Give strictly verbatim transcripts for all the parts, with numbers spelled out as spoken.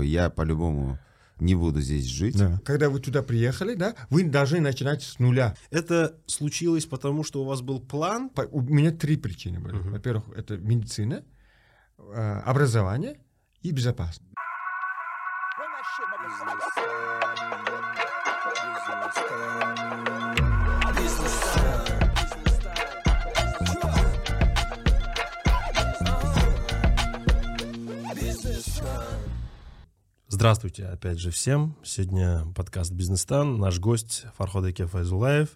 такой, я по-любому не буду здесь жить. Да. Когда вы туда приехали, да, вы должны начинать с нуля. Это случилось потому, что у вас был план? У меня три причины были. Угу. Во-первых, это медицина, образование и безопасность. Здравствуйте, опять же, всем. Сегодня подкаст «Бизнестан». Наш гость Фарход Файзуллаев,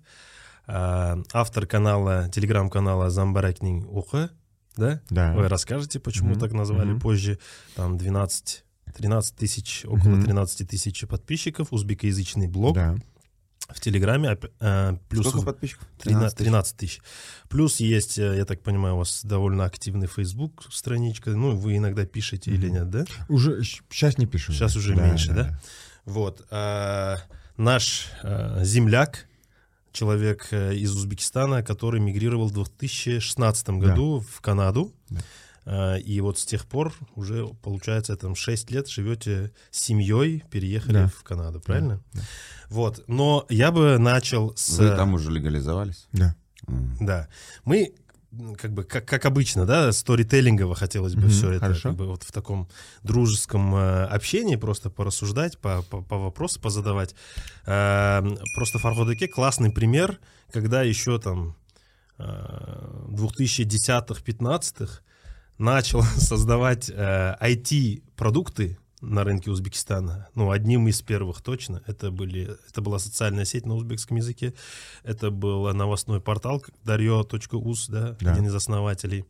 автор канала, телеграм-канала «Замбаракнинг ўқи». Да? Да. Вы расскажете, почему mm-hmm. так назвали mm-hmm. позже. Там двенадцать, тринадцать тысяч, около mm-hmm. тринадцать тысяч подписчиков, узбекоязычный блог. Да. В Телеграме а, плюс... Сколько подписчиков? тринадцать тысяч. Плюс есть, я так понимаю, у вас довольно активный Facebook страничка. Ну, вы иногда пишете mm-hmm. или нет, да? Уже сейчас не пишу. Сейчас да. уже да, меньше, да? да? Вот. А, наш а, земляк, человек из Узбекистана, который мигрировал в две тысячи шестнадцатом году да. в Канаду. Да. А, и вот с тех пор уже, получается, там шесть лет живете с семьей, переехали да. в Канаду, правильно? Да. Да. Вот, но я бы начал с... Вы там уже легализовались? Да. Mm. Да. Мы, как бы, как, как обычно, да, сторителлингово хотелось бы mm-hmm, все это, как бы, вот в таком дружеском э, общении просто порассуждать, по, по, по вопросу позадавать. Э, просто Фарход ұқи классный пример, когда еще там э, две тысячи десятых-пятнадцатых начал создавать э, ай ти-продукты на рынке Узбекистана. Ну, одним из первых точно. Это, были, это была социальная сеть на узбекском языке. Это был новостной портал дарьо точка уз, да, да. один из основателей.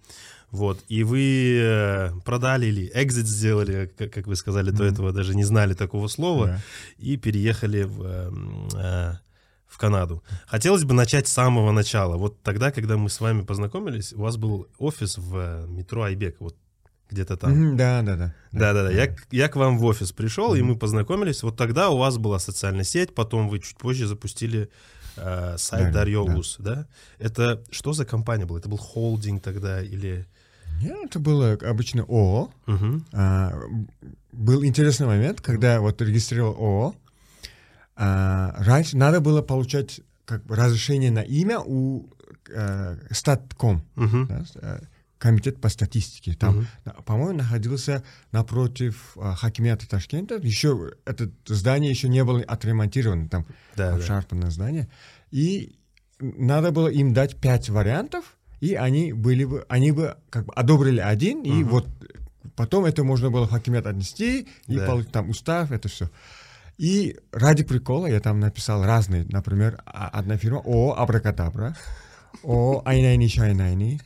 Вот. И вы продали или экзит сделали, как, как вы сказали mm-hmm. до этого, даже не знали такого слова, yeah. и переехали в... в Канаду. Хотелось бы начать с самого начала. Вот тогда, когда мы с вами познакомились, у вас был офис в метро Айбек, вот где-то там. Да, да, да. Да, да, да. Я, я к вам в офис пришел, mm-hmm. и мы познакомились. Вот тогда у вас была социальная сеть, потом вы чуть позже запустили э, сайт да, дарьо точка уз, да. да? Это что за компания была? Это был холдинг тогда или... Нет, это было обычно ООО. Uh-huh. А, был интересный момент, когда вот регистрировал ООО. А, раньше надо было получать как бы разрешение на имя у э, Статком, uh-huh. да, комитет по статистике. Там, uh-huh. по-моему, находился напротив э, Хакимата Ташкента. Еще это здание еще не было отремонтировано, там да, обшарпанное да. здание. И надо было им дать пять вариантов, и они были бы, они бы как бы одобрили один, uh-huh. и вот потом это можно было в Хакимат отнести и да. получить там устав, это все. И ради прикола я там написал разные, например, одна фирма «О, Абракадабра», «О, Айнайни Шайнайни»,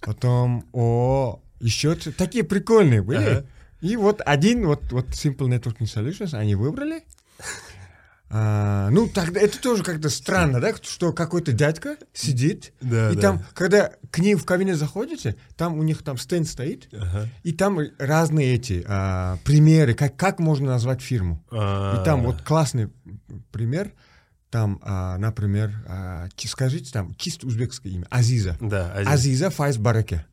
потом «О, еще такие прикольные были». Ага. И вот один, вот, вот Simple Networking Solutions они выбрали. А, ну, тогда это тоже как-то странно, да, что какой-то дядька сидит, да, и да. там, когда к ним в кабинет заходите, там у них там стенд стоит, ага. и там разные эти а, примеры, как, как можно назвать фирму. А-а-а. И там вот классный пример, там, а, например, а, скажите там чисто узбекское имя, Азиза. Да, Азиза. Азиза Файз Бараке.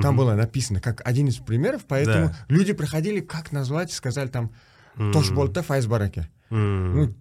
Там mm-hmm. было написано как один из примеров, поэтому да. люди приходили, как назвать, сказали там Тошболта Файз Бараке. Mm. Ну,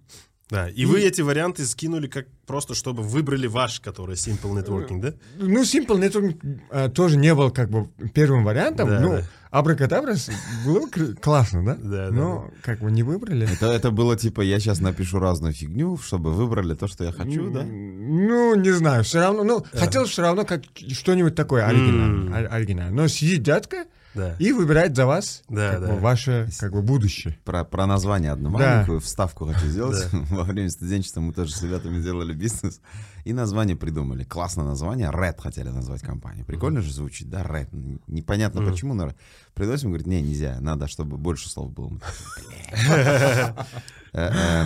да. И, и вы эти варианты скинули как просто, чтобы выбрали ваш, который Simple Networking, да? Ну, Simple Networking а, тоже не был как бы первым вариантом. Да, ну, да. Абракадабра было классно, да? Да, но да. как бы не выбрали. Это, это было типа, я сейчас напишу разную фигню, чтобы выбрали то, что я хочу, mm, да? Ну, не знаю, все равно. Ну, да. хотел все равно как что-нибудь такое оригинальное. Mm. оригинальное. Но сидит дядька. Да. И выбирать за вас да, как да. бы, ваше как бы, будущее. Про, про название одну маленькую да. вставку хочу сделать. Да. Во время студенчества мы тоже с ребятами делали бизнес. И название придумали. Классное название. Red хотели назвать компанию. Прикольно mm-hmm. же звучит, да? Red. Непонятно mm-hmm. почему, но приносим, говорит, не, нельзя. Надо, чтобы больше слов было.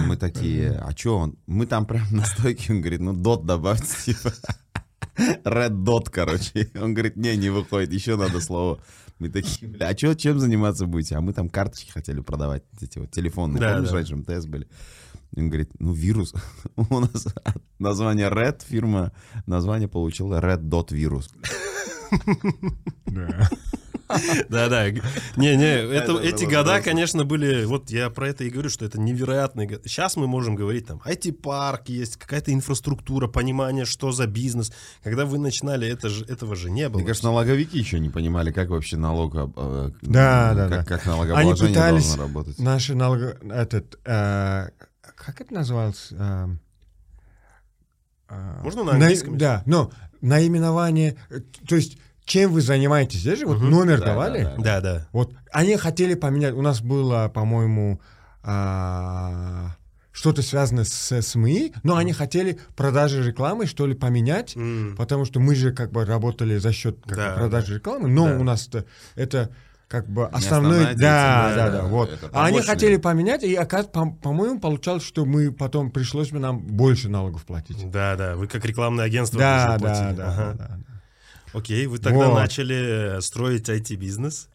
Мы такие, а что он? Мы там прям на стойке. Он говорит, ну, dot добавьте. Red Dot, короче. Он говорит, не, не выходит. Еще надо слово. Мы такие, бля, а чё, чем заниматься будете? А мы там карточки хотели продавать, эти вот телефонные, да, помнишь, да. раньше МТС были. Он говорит, ну вирус. У нас название Red, фирма, название получила Red Dot вирус. Да. Да-да. Не-не, эти года, конечно, были... Вот я про это и говорю, что это невероятные годы. Сейчас мы можем говорить, там, ай ти-парк есть, какая-то инфраструктура, понимание, что за бизнес. Когда вы начинали, этого же не было. Мне кажется, налоговики еще не понимали, как вообще налог... Да-да-да. Как налогообложение должно работать. Наши налог... Этот... Как это называлось? Можно на английском? Да, но наименование... То есть... Чем вы занимаетесь? Здесь же вот угу. номер да, давали. Да, да, да. Да, да. Вот они хотели поменять. У нас было, по-моему, а, что-то связано с СМИ, но они хотели продажи рекламы, что ли, поменять, mm. потому что мы же как бы работали за счет как да, бы, продажи да. рекламы, но да. у нас это как бы основной... Да, да, да, да, вот. А они хотели поменять, и, по-моему, получалось, что мы потом пришлось бы нам больше налогов платить. Да, да, вы как рекламное агентство да, да, платили. Да, ага. да, да. Окей, вы тогда вот. начали строить ай ти-бизнес.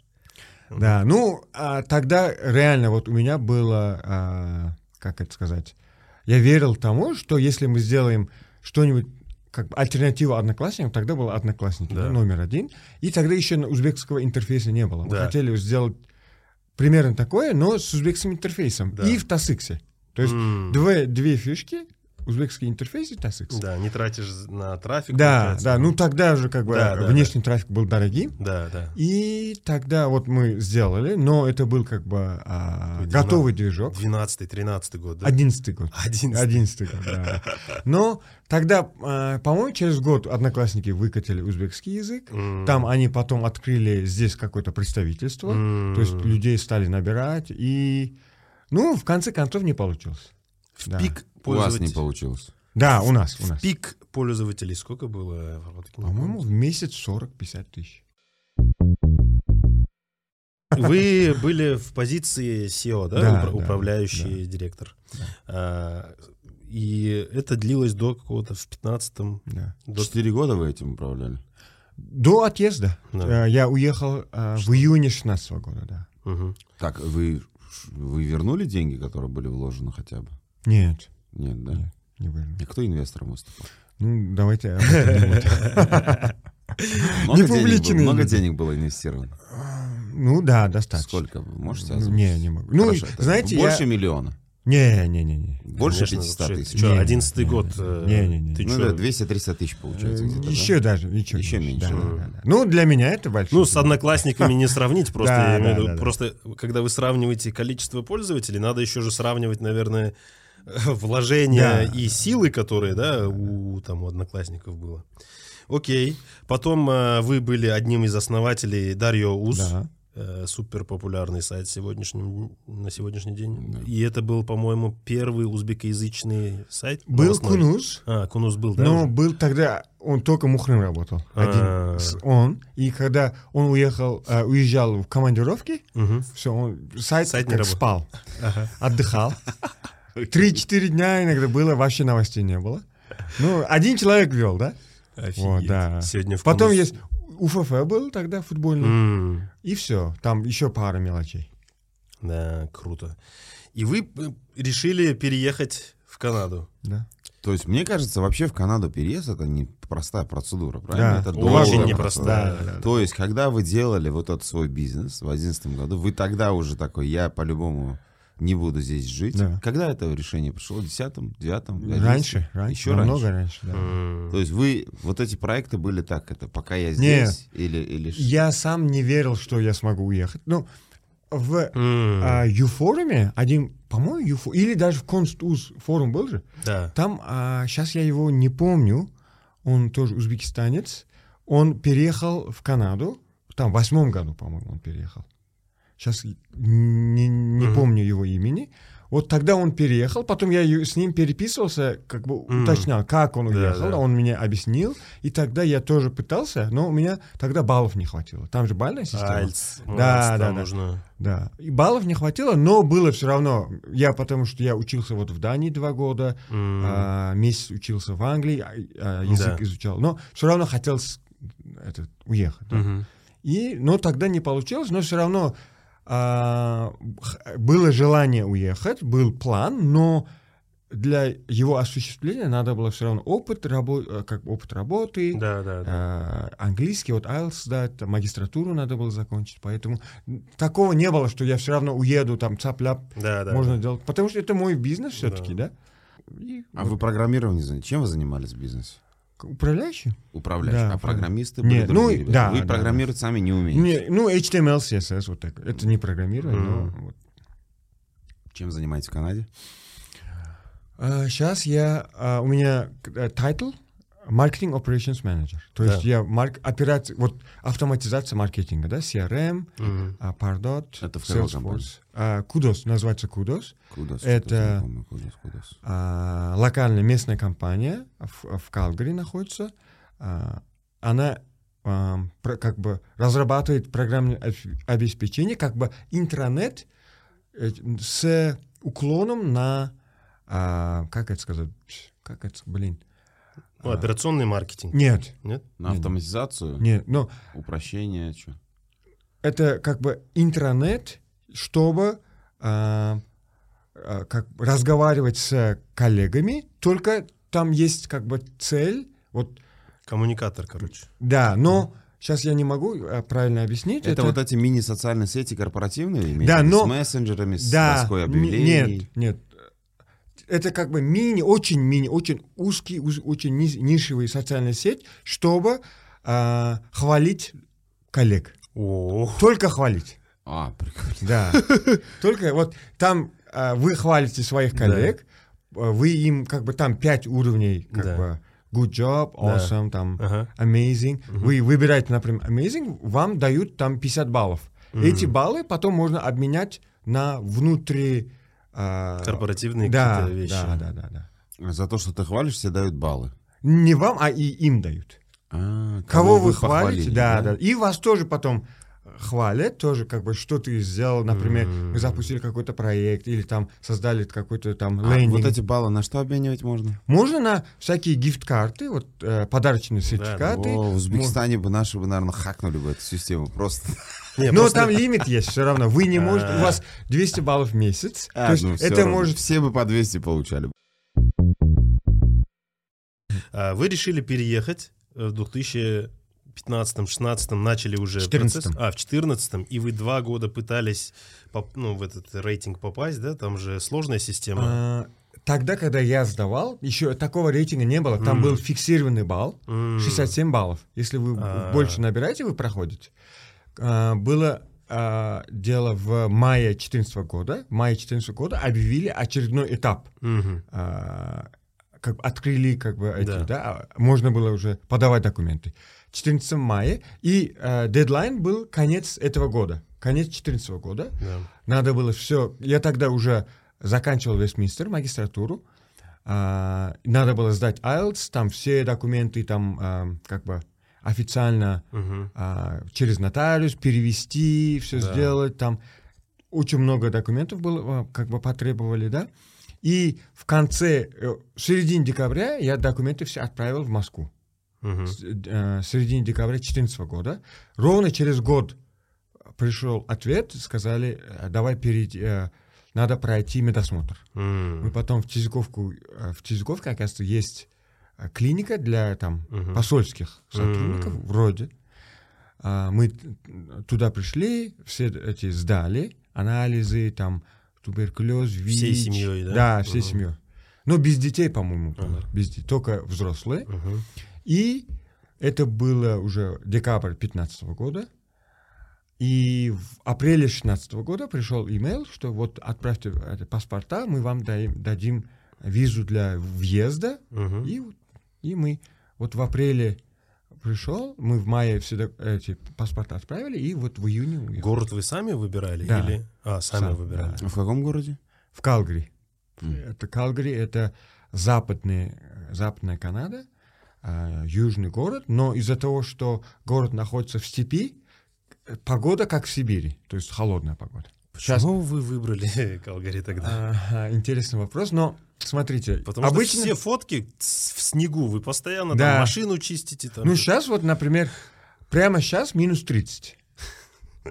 Да, ну, а, тогда реально вот у меня было, а, как это сказать, я верил тому, что если мы сделаем что-нибудь, как бы альтернативу одноклассникам, тогда было одноклассники, да. Да, номер один, и тогда еще узбекского интерфейса не было. Мы да. хотели сделать примерно такое, но с узбекским интерфейсом да. и в Тасиксе. То есть mm. две, две фишки. Узбекский интерфейс и Тасикс. Да, не тратишь на трафик. Да, да, ну тогда уже как бы да, внешний да, трафик был дорогим. Да, да. И тогда вот мы сделали, но это был как бы а, двенадцатый, готовый движок. двенадцатый, тринадцатый год, да? одиннадцатый год. одиннадцатый год, да. Но тогда, а, по-моему, через год одноклассники выкатили узбекский язык. Mm. Там они потом открыли здесь какое-то представительство. Mm. То есть людей стали набирать. И, ну, в конце концов не получилось. В да. пик у вас не получилось. Да, у нас. У нас. Пик пользователей сколько было? По-моему, в месяц сорок-пятьдесят тысяч. Вы были в позиции си и о, да? да, Уп- да управляющий да. директор. Да. А, и это длилось до какого-то в пятнадцатом... Да. До... четыре года вы этим управляли? До отъезда. Да. Я уехал а, в июне шестнадцатого года, да. Угу. Так, вы, вы вернули деньги, которые были вложены хотя бы? Нет. Нет, да? Не, не а кто инвестором выступал? Ну, давайте... Не публичный. Много денег было инвестировано? Ну, да, достаточно. Сколько? Можете озвучить? Не, не могу. Ну, знаете, больше миллиона? Не, не, не. Больше пятьдесят тысяч? Что, одиннадцатый год? Не, не, не. Ну, да, двести-триста тысяч получается. Еще даже. Еще меньше. Ну, для меня это большое. Ну, с одноклассниками не сравнить. Просто, когда вы сравниваете количество пользователей, надо еще же сравнивать, наверное... вложения да. и силы, которые да, у, там, у одноклассников было. Окей. Потом э, вы были одним из основателей Daryo.uz, да. э, суперпопулярный сайт сегодняшним, на сегодняшний день. Да. И это был, по-моему, первый узбекоязычный сайт. Был новостной. Кунус. А, Кунус был, да? Но уже? Был тогда, он только мухрым работал. Один. Он. И когда он уехал, э, уезжал в командировки, угу. все, он, сайт, сайт не спал. Ага. Отдыхал. Три-четыре дня иногда было, вообще новостей не было. Ну, один человек вел, да? Офигеть. Вот, да. Сегодня в Кунус... Потом есть УФФ был тогда футбольный. Mm. И все. Там еще пара мелочей. Да, круто. И вы решили переехать в Канаду. Да. То есть, мне кажется, вообще в Канаду переезд — это не простая процедура, правильно? Да. Это очень непростая. Да, да, да. То есть, когда вы делали вот этот свой бизнес в две тысячи одиннадцатом году, вы тогда уже такой, я по-любому... не буду здесь жить. Да. Когда это решение пришло? В десятом, девятом? Раньше, раньше. Еще намного раньше. раньше да. То есть вы, вот эти проекты были так, это пока я здесь? Нет, или, или... я сам не верил, что я смогу уехать. Ну, в mm. а, Юфоруме, один, по-моему, Юфорум, или даже в Констуз форум был же, да. там, а, сейчас я его не помню, он тоже узбекистанец, он переехал в Канаду, там, в восьмом году, по-моему, он переехал. Сейчас не, не mm-hmm. помню его имени. Вот тогда он переехал, потом я с ним переписывался, как бы mm-hmm. уточнял, как он уехал, да, да. он мне объяснил, и тогда я тоже пытался, но у меня тогда баллов не хватило. Там же бальная система. IELTS. Да, IELTS, да, да, нужно... да. И баллов не хватило, но было все равно. Я, потому что я учился вот в Дании два года, mm-hmm. а, месяц учился в Англии, а, язык да. изучал, но все равно хотел это, уехать. Да. Mm-hmm. И, но тогда не получилось, но все равно... А, было желание уехать, был план, но для его осуществления надо было все равно опыт, рабо- как опыт работы, да, да, да. Э- английский, вот айлтс дать, магистратуру надо было закончить. Поэтому такого не было, что я все равно уеду, там цап-ляп, да, да, можно да. делать. Потому что это мой бизнес все-таки, да. да? И, а вот. Вы программирование, чем вы занимались в бизнесе? Управляющие? Управляющие. Да, а программисты были нет, другие, ну, да, Вы да, программировать да. сами не умеете. Не, ну, эйч ти эм эль, си эс эс, вот так. Это не программирование. Mm-hmm. Но вот. Чем занимаетесь в Канаде? Uh, сейчас я... Uh, у меня тайтл uh, Marketing Operations Manager. То да. есть я... Марк, операция, вот автоматизация маркетинга, да? си ар эм, mm-hmm. uh, Pardot, это Salesforce. Uh, Kudos, называется Kudos. Kudos это помню, Kudos, Kudos. Uh, локальная местная компания в, в Калгари находится. Uh, она uh, про, как бы разрабатывает программное обеспечение, как бы интернет с уклоном на... А, как это сказать? Как это, блин? Ну, операционный маркетинг? Нет. Нет? На нет. автоматизацию? Нет. Но упрощение? Что? Это как бы интернет, чтобы а, а, как, разговаривать с коллегами, только там есть как бы цель. Вот. Коммуникатор, короче. Да, но... Сейчас я не могу правильно объяснить. Это, это... вот эти мини-социальные сети корпоративные? Да, но... С мессенджерами, с да, доской объявлений? Нет, нет. Это как бы мини, очень мини, очень узкий, очень нишевый социальная сеть, чтобы э, хвалить коллег. Ох. Только хвалить. А, прикольно. Да. Только вот там э, вы хвалите своих коллег, да. вы им как бы там пять уровней как да. бы... Good job, awesome, да. там, uh-huh. amazing. Uh-huh. Вы выбираете, например, amazing, вам дают там пятьдесят баллов. Uh-huh. Эти баллы потом можно обменять на внутри... Э, корпоративные да, какие-то вещи. Да, да, да, да. За то, что ты хвалишь, тебе дают баллы. Не вам, а и им дают. А, кого, кого вы хвалите, да, да, да. И вас тоже потом хвалят, тоже как бы, что ты сделал, например, mm-hmm. мы запустили какой-то проект, или там создали какой-то там а, лендинг. Вот эти баллы на что обменивать можно? Можно на всякие гифт-карты, вот э, подарочные сертификаты. Да, да. О, в Узбекистане можно... бы наши бы, наверное, хакнули бы эту систему просто. Нет, но просто... там лимит есть все равно, вы не можете, у вас двести баллов в месяц, а, то есть ну, это может... Все бы по двести получали. Вы решили переехать в двухтысячном пятнадцатом-шестнадцатом начали уже четырнадцатом. Процесс. А, в четырнадцатом. И вы два года пытались поп- ну, в этот рейтинг попасть, да? Там же сложная система. А, тогда, когда я сдавал, еще такого рейтинга не было. Там mm. был фиксированный балл, mm. шестьдесят семь баллов. Если вы а. больше набираете, вы проходите. А, было а, дело в мае две тысячи четырнадцатого года. В мае две тысячи четырнадцатого года объявили очередной этап. Mm-hmm. А, как, открыли, как бы, эти, да. Да? Можно было уже подавать документы. четырнадцатого мая, и э, дедлайн был конец этого года, конец четырнадцатого года. Yeah. Надо было все... Я тогда уже заканчивал Вестминстер, магистратуру. Э, надо было сдать айлтс, там все документы там э, как бы официально uh-huh. э, через нотариус перевести, все yeah. сделать. Там очень много документов было, как бы потребовали, да. И в конце, в середине декабря я документы все отправил в Москву. Uh-huh. В середине декабря две тысячи четырнадцатого года. Ровно через год пришел ответ, сказали, давай перейти, надо пройти медосмотр. Uh-huh. Мы потом в Чижиковку, в Чижиковке, оказывается, есть клиника для там, uh-huh. посольских сотрудников, uh-huh. вроде. Мы туда пришли, все эти сдали, анализы, там, туберкулез, ВИЧ. Всей семьей, да? Да, всей uh-huh. семьей. Но без детей, по-моему, uh-huh. без детей, только взрослые. Uh-huh. И это было уже декабрь две тысячи пятнадцатого года. И в апреле две тысячи шестнадцатого года пришел имейл, что вот отправьте паспорта, мы вам даем, дадим визу для въезда. Uh-huh. И, и мы вот в апреле пришел, мы в мае все эти паспорта отправили, и вот в июне уехали. Город вы сами выбирали? Да. Или... А, сами Сам, выбирали. Да. В каком городе? В Калгари. Mm. Это Калгари, это западный, западная Канада. Южный город, но из-за того, что город находится в степи, погода как в Сибири, то есть холодная погода. Почему Сейчас... вы выбрали Калгари тогда? А, интересный вопрос, но смотрите. Потому обычно... что все фотки в снегу, вы постоянно да. там машину чистите. Там... Ну сейчас вот, например, прямо сейчас минус тридцать.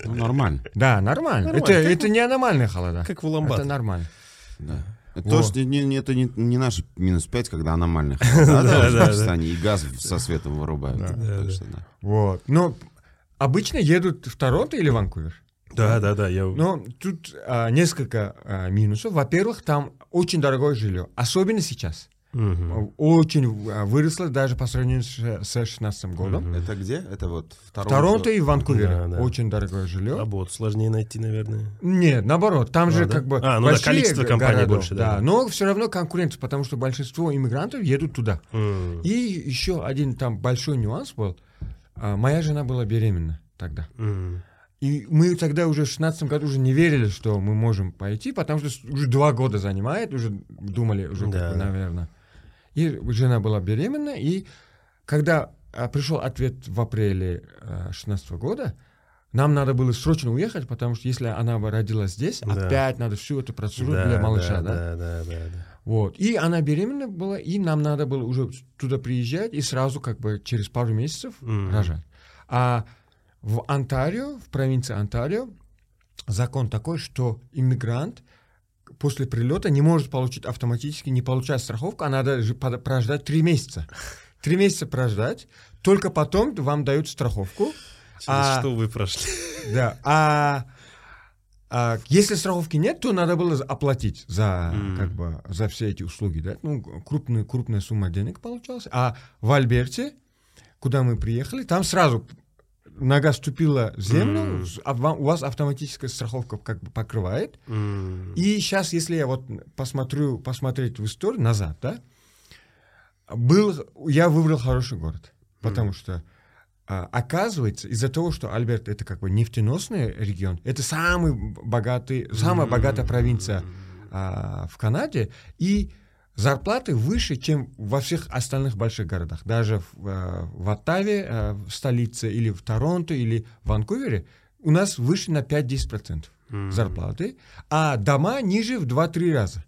Ну, нормально. Да, нормально. нормально. Это, это вы... не аномальные холода. Как в Улан-Баторе. Это нормально. Да. То, что не, это не, не наш минус пять, когда аномальных. И газ со светом вырубают. Вот. Но обычно едут в Торонто или Ванкувер. Да, да, да. Я... Но тут а, несколько а, минусов. Во-первых, там очень дорогое жилье, особенно сейчас. Угу. Очень выросло даже по сравнению с две тысячи шестнадцатым годом. Угу. Это где? Это вот в Торонто, Торонто и Ванкувере. Да, да. Очень дорогое жилье. Работу сложнее найти, наверное. Нет, наоборот. Там а, же да? как бы а, ну большие да, количество компаний городов, больше. Да. Да. Но все равно конкуренция, потому что большинство иммигрантов едут туда. Угу. И еще один там большой нюанс был. А, моя жена была беременна тогда. Угу. И мы тогда уже в шестнадцатом году уже не верили, что мы можем пойти, потому что уже два года занимает, уже думали, уже да. как бы, наверное. И жена была беременна, и когда пришел ответ в апреле шестнадцатого года, нам надо было срочно уехать, потому что если она бы родилась здесь, да. опять надо всю эту процедуру да, для малыша. Да, да? Да, да, да, да. Вот. И она беременна была, и нам надо было уже туда приезжать и сразу как бы через пару месяцев mm. рожать. А в Онтарио, в провинции Онтарио, закон такой, что иммигрант после прилета не может получить автоматически, не получать страховку, а надо же прождать три месяца. Три месяца прождать, только потом вам дают страховку. Через а, что вы прошли. Да. А, а если страховки нет, то надо было оплатить за, mm. как бы, за все эти услуги. Да? Ну, крупная, крупная сумма денег получалась. А в Альберте, куда мы приехали, там сразу... Нога ступила в землю, mm. у вас автоматическая страховка как бы покрывает. Mm. И сейчас, если я вот посмотрю, посмотреть в историю назад, да, был, я выбрал хороший город. Потому mm. что, а, оказывается, из-за того, что Альберта — это как бы нефтеносный регион, это самый богатый, самая mm. богатая провинция а, в Канаде, и зарплаты выше, чем во всех остальных больших городах. Даже в, э, в Оттаве, э, в столице, или в Торонто, или в Ванкувере у нас выше на пять-десять процентов mm-hmm. зарплаты, а дома ниже в два-три раза.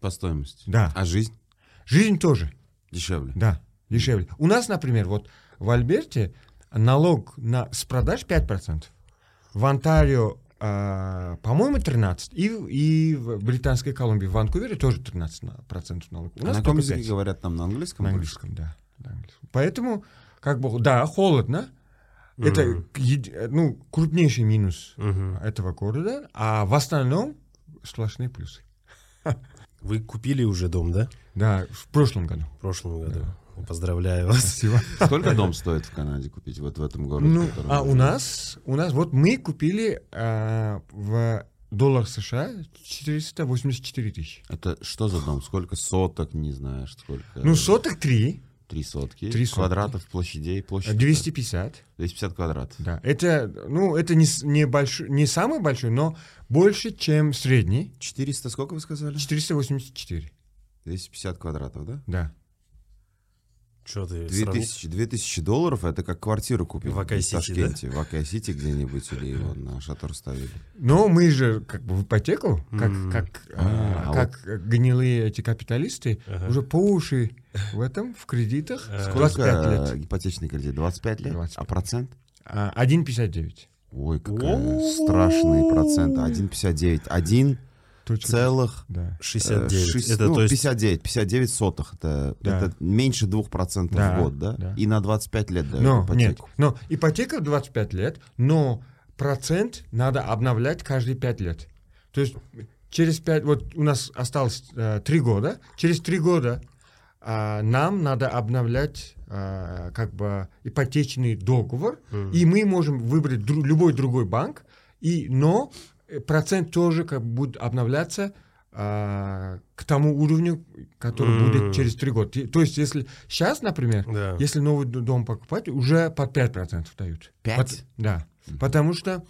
По стоимости? Да. А жизнь? Жизнь тоже. Дешевле? Да, дешевле. У нас, например, вот в Альберте налог на, с продаж пять процентов. В Онтарио, Uh, по-моему, тринадцать. И, и в Британской Колумбии, в Ванкувере тоже тринадцать процентов налогов. У нас на каком языке говорят там? На английском? На английском, да. На английском. Поэтому, как бы, да, холодно. Mm-hmm. Это, ну, крупнейший минус mm-hmm. этого города. А в остальном сплошные плюсы. Вы купили уже дом, да? Да, в прошлом году. В прошлом году. Да. Поздравляю вас. Спасибо. Сколько дом стоит в Канаде купить, вот в этом городе? Ну, а у нас, у нас, вот мы купили а, в долларах США четыреста восемьдесят четыре тысячи. Это что за дом? Сколько соток, не знаешь, сколько? Ну, соток три. Три сотки. Три квадратов, площадей, площадь. двести пятьдесят. двести пятьдесят квадратов. Да. Это, ну, это не, не, больш, не самый большой, но больше, чем средний. четыреста, сколько вы сказали? четыреста восемьдесят четыре. двести пятьдесят квадратов, да? Да. две тысячи долларов, это как квартиру купил в Ташкенте, да? В Акай-Сити где-нибудь или его на шатер ставили. Но мы же как бы в ипотеку, как, mm. как, а, а, как вот... гнилые эти капиталисты, ага. уже по уши в этом, в кредитах. Сколько ипотечный кредит? двадцать пять лет? двадцать пять. А процент? один пятьдесят девять. Ой, какой страшный процент. один пятьдесят девять. один... целых да. шестьдесят девять. шестьдесят, это, ну, то есть... пятьдесят девять, пятьдесят девять сотых. Это, да. это меньше двух процентов да, в год, да? да? И на двадцать пять лет дают но, ипотеку. Нет, но ипотека двадцать пять лет, но процент надо обновлять каждые пять лет. То есть через пять... Вот у нас осталось э, три года. Через три года э, нам надо обновлять э, как бы ипотечный договор. Mm-hmm. И мы можем выбрать дру, любой другой банк. И, но... процент тоже как будет обновляться а, к тому уровню, который mm. будет через три года. То есть, если сейчас, например, yeah. если новый дом покупать, уже под пять процентов дают. пять? Под, да. Mm-hmm. Потому что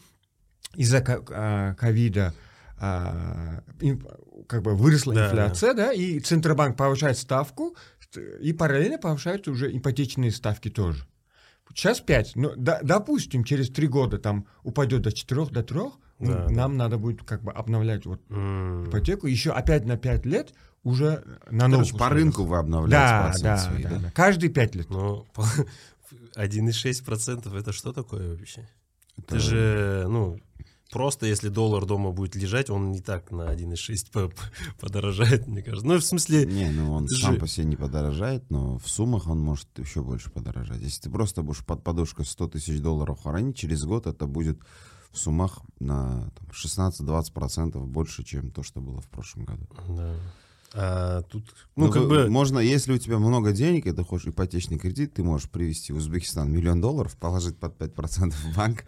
из-за ковида а, как бы выросла yeah. инфляция, да, и Центробанк повышает ставку, и параллельно повышаются уже ипотечные ставки тоже. Сейчас пять. Но, да, допустим, через три года там упадет до четырех, до трёх, да, нам да. надо будет как бы обновлять вот mm. ипотеку еще опять на пять лет уже на новую. По рынку вы обновляете да, процент да, да, да? да. Каждые пять лет. Но один и шесть процентов это что такое вообще? Это, это же ну просто если доллар дома будет лежать, он не так на один и шесть подорожает, мне кажется. Ну, в смысле... Не, ну он сам же... по себе не подорожает, но в суммах он может еще больше подорожать. Если ты просто будешь под подушкой сто тысяч долларов хоронить, через год это будет в суммах на там, шестнадцать-двадцать процентов больше, чем то, что было в прошлом году. Да. А тут, ну, ну, как бы... Можно, если у тебя много денег, и ты хочешь ипотечный кредит, ты можешь привезти в Узбекистан миллион долларов, положить под пять процентов в банк,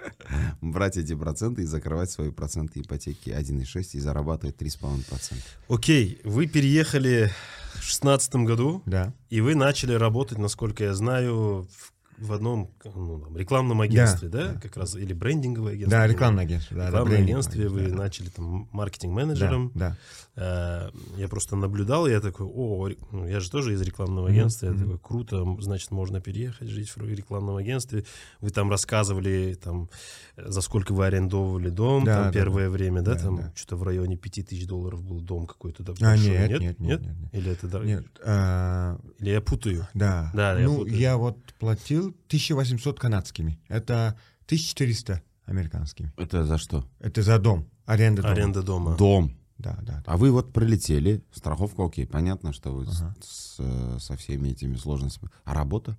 брать эти проценты и закрывать свои проценты ипотеки один и шесть и зарабатывать три и пять десятых процента. Окей, вы переехали в шестнадцатом году, да. И вы начали работать, насколько я знаю, в в одном ну, там, рекламном агентстве, да, да? да? Как раз, или брендинговое агентство. Да, рекламное агентство. Да, в рекламном да, агентстве вы да. начали там маркетинг-менеджером. Да, да. Я просто наблюдал, я такой, о, я же тоже из рекламного агентства, mm-hmm. я такой, круто, значит, можно переехать, жить в рекламном агентстве. Вы там рассказывали, там, за сколько вы арендовывали дом, да, там, да, первое да. время, да, да там, да. что-то в районе пяти тысяч долларов был дом какой-то. Да, а, нет, нет, нет, нет, нет, нет. Или это дорого? Нет. А... Или я путаю? Да. да я ну, путаю. Я вот платил тысяча восемьсот канадскими. Это тысяча четыреста американскими. Это за что? Это за дом. Аренда дома. Аренда дома. Дом. Да, да, да. А вы вот прилетели, страховка, окей, понятно, что вы ага. с, с, со всеми этими сложностями. А работа?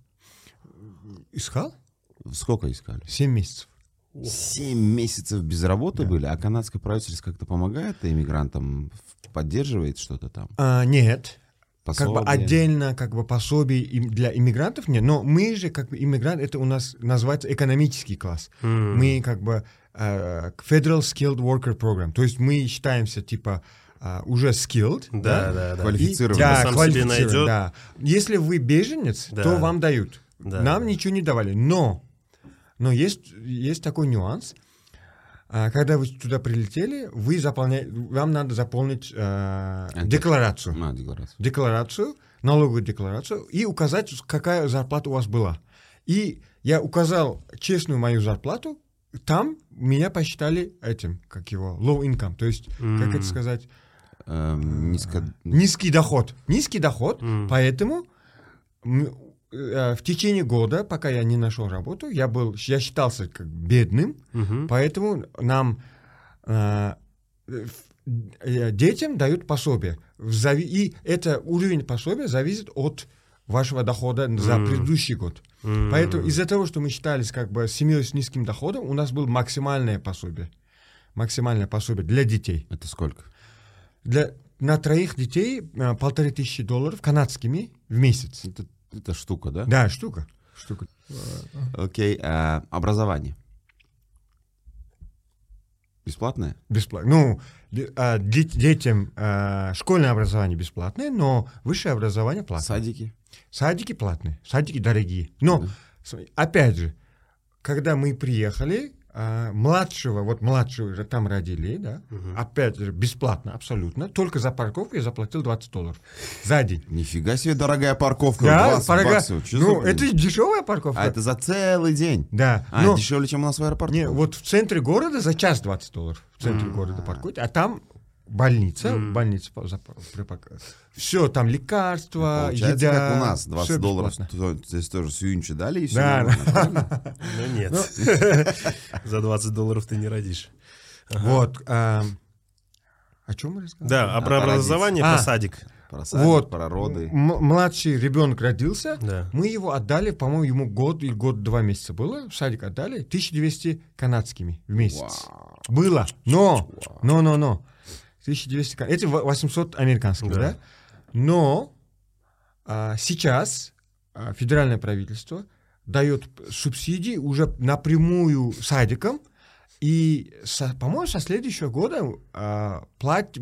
Искал? Сколько искали? семь месяцев. семь месяцев без работы да. были? А канадское правительство как-то помогает иммигрантам? Поддерживает что-то там? А, нет. Пособие. Как бы отдельно, как бы пособий для иммигрантов нет, но мы же, как бы иммигрант, это у нас называется экономический класс. Mm. Мы как бы э, Federal Skilled Worker Program, то есть мы считаемся типа э, уже skilled, да, да, да, квалифицированный. И, да, сам квалифицированный, себе найдет. Да. Если вы беженец, да. то вам дают. Да. Нам ничего не давали, но, но есть, есть такой нюанс. Когда вы туда прилетели, вы заполня... вам надо заполнить э, декларацию. А, декларацию. Декларацию, налоговую декларацию, и указать, какая зарплата у вас была. И я указал честную мою зарплату, там меня посчитали этим, как его, low income, то есть, mm. как это сказать, эм, низко... низкий доход. Низкий доход, mm. поэтому... В течение года, пока я не нашел работу, я был, я считался как бедным, uh-huh. поэтому нам э, детям дают пособие. И это уровень пособия зависит от вашего дохода за mm. предыдущий год. Mm. Поэтому из-за того, что мы считались как бы семьей с низким доходом, у нас было максимальное пособие, максимальное пособие для детей. Это сколько? Для на троих детей полторы тысячи долларов канадскими в месяц. Это Это штука, да? Да, штука. штука. Окей. Okay, а образование? Бесплатное? Бесплатное. Ну, детям школьное образование бесплатное, но высшее образование платное. Садики? Садики платные, садики дорогие. Но, uh-huh. опять же, когда мы приехали, младшего, вот младшего там родили, да, uh-huh. опять же, бесплатно, абсолютно, только за парковку я заплатил двадцать долларов за день. Нифига себе дорогая парковка, да, двадцать баксов. Ну, это дешевая парковка. А это за целый день? Да. А, но... дешевле, чем у нас в аэропорту? Нет, вот в центре города за час двадцать долларов в центре mm-hmm. города паркуют, а там больница, mm-hmm. больница, все, там лекарства, получается, еда. Как у нас, двадцать долларов здесь тоже сюинчи дали, и все нормально. Ну нет, за двадцать долларов ты не родишь. Вот, о чем мы рассказывали? Да, про образование, про садик. Про садик, вот, про роды. Младший ребенок родился, да. мы его отдали, по-моему, ему год или год-два месяца было, в садик отдали, тысяча двести канадскими в месяц. Вау. Было, но, Вау. но, но, но. тысяча двести канадских, это восемьсот американских, да. да? Но а, сейчас а, федеральное правительство дает субсидии уже напрямую садикам, и, со, по-моему, со следующего года а, плат,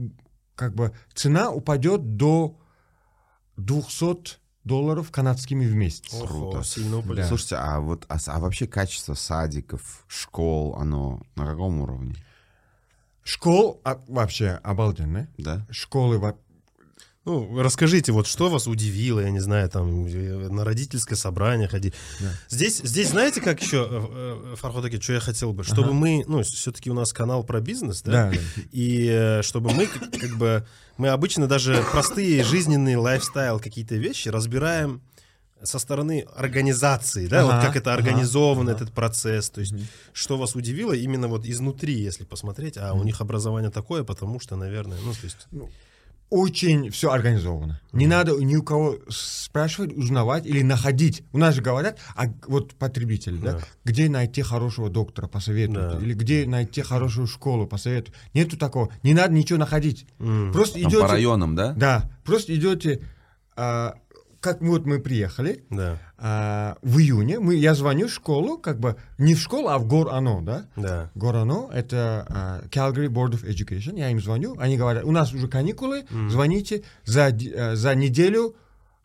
как бы, цена упадет до двести долларов канадскими в месяц. О, круто. Сильно да. Слушайте, а, вот, а, а вообще качество садиков, школ, оно на каком уровне? Школ а, вообще обалденная. Да. Школы во... Ну, расскажите, вот что вас удивило, я не знаю, там, на родительское собрание ходить. Да. Здесь, здесь, знаете, как еще, Фарход Аки, что я хотел бы? Чтобы ага. мы, ну, все-таки у нас канал про бизнес, да? да? И чтобы мы, как, как бы, мы обычно даже простые жизненные лайфстайл какие-то вещи разбираем со стороны организации, да, ага, вот как это организован ага, этот процесс, то есть, угу. что вас удивило именно вот изнутри, если посмотреть, а угу. у них образование такое, потому что, наверное, ну, то есть... Ну, очень все организовано. Угу. Не надо ни у кого спрашивать, узнавать или находить. У нас же говорят, а вот потребители, да, да где найти хорошего доктора, посоветуют, да. или где найти хорошую школу, посоветуют. Нету такого. Не надо ничего находить. Угу. Просто там идете... По районам, да? Да. Просто идете... А, как мы, вот мы приехали, да. а, в июне, мы, я звоню в школу, как бы, не в школу, а в Гор-Ано, да? Да. Гор-Ано, это а, Calgary Board of Education, я им звоню, они говорят, у нас уже каникулы, mm. звоните за, за неделю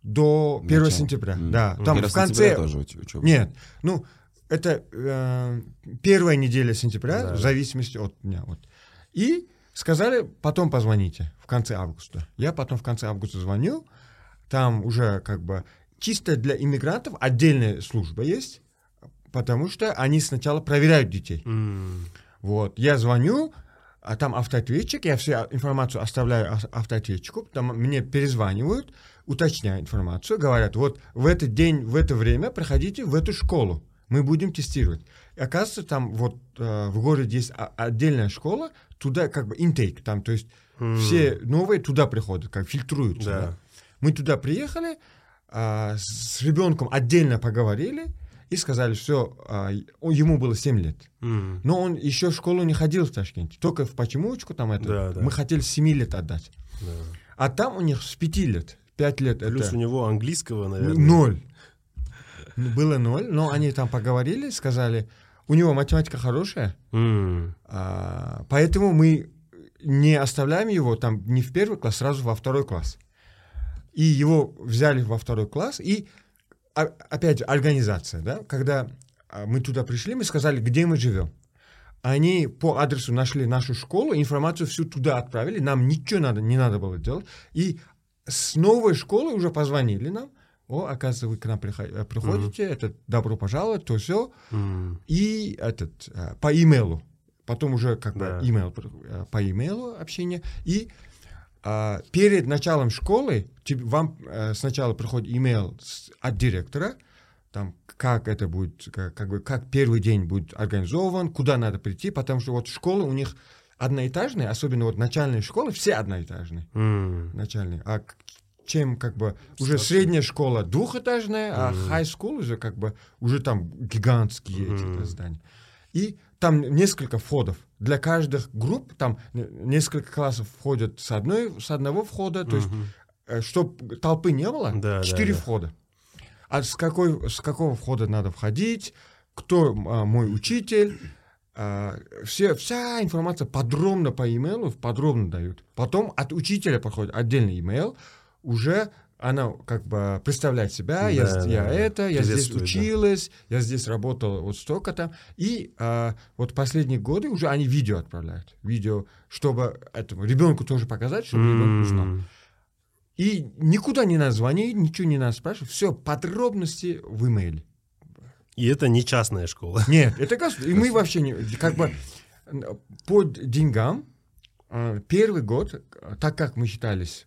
до первого Начало. Сентября. Mm. Да, там в конце... тоже учеба. Нет, ну, это э, первая неделя сентября, да. в зависимости от дня. Вот. И сказали, потом позвоните, в конце августа. Я потом в конце августа звоню. Там уже как бы чисто для иммигрантов отдельная служба есть, потому что они сначала проверяют детей. Mm. Вот, я звоню, а там автоответчик, я всю информацию оставляю автоответчику, там мне перезванивают, уточняют информацию, говорят, вот в этот день, в это время проходите в эту школу, мы будем тестировать. И оказывается, там вот э, в городе есть отдельная школа, туда как бы интейк, там, то есть mm. все новые туда приходят, как фильтруются, да. да. Мы туда приехали, а, с ребенком отдельно поговорили и сказали, что а, ему было семь лет. Mm. Но он еще в школу не ходил в Ташкенте. Только в почемучку там это. Да, да. Мы хотели семь лет отдать. Да. А там у них с пять лет. пять лет плюс это... у него английского, наверное. Ноль. Было ноль, но они там поговорили, сказали, у него математика хорошая, mm. а, поэтому мы не оставляем его там не в первый класс, сразу во второй класс. И его взяли во второй класс, и опять же организация, да, когда мы туда пришли, мы сказали, где мы живем. Они по адресу нашли нашу школу, информацию всю туда отправили, нам ничего надо, не надо было делать. И с новой школы уже позвонили нам, о, оказывается, вы к нам приходите, mm-hmm. это добро пожаловать, то все, mm-hmm. и этот, по имейлу, потом уже как бы имейл, yeah. по имейлу общение, и... Перед началом школы вам сначала приходит имейл от директора, там, как это будет, как, как первый день будет организован, куда надо прийти, потому что вот школы у них одноэтажные, особенно вот начальные школы, все одноэтажные. Mm. Начальные. А чем как бы уже Старший. Средняя школа двухэтажная, mm. а high school уже как бы уже там гигантские mm. эти здания. И там несколько входов. Для каждых групп, там несколько классов входят с, одной, с одного входа, то uh-huh. есть, чтобы толпы не было, да, четыре да, входа. Да. А с, какой, с какого входа надо входить, кто а, мой учитель, а, все, вся информация подробно по имейлу, подробно дают. Потом от учителя проходит отдельный имейл, уже она как бы представляет себя, да, я, да, я да. это, я здесь училась, да. я здесь работала вот столько-то. И а, вот последние годы уже они видео отправляют. Видео, чтобы этому ребенку тоже показать, чтобы mm-hmm. ребенок узнал. И никуда не надо звонить, ничего не надо спрашивать. Все, подробности в имейле. И это не частная школа. Нет, это и мы вообще не... Как бы по деньгам первый год, так как мы считались...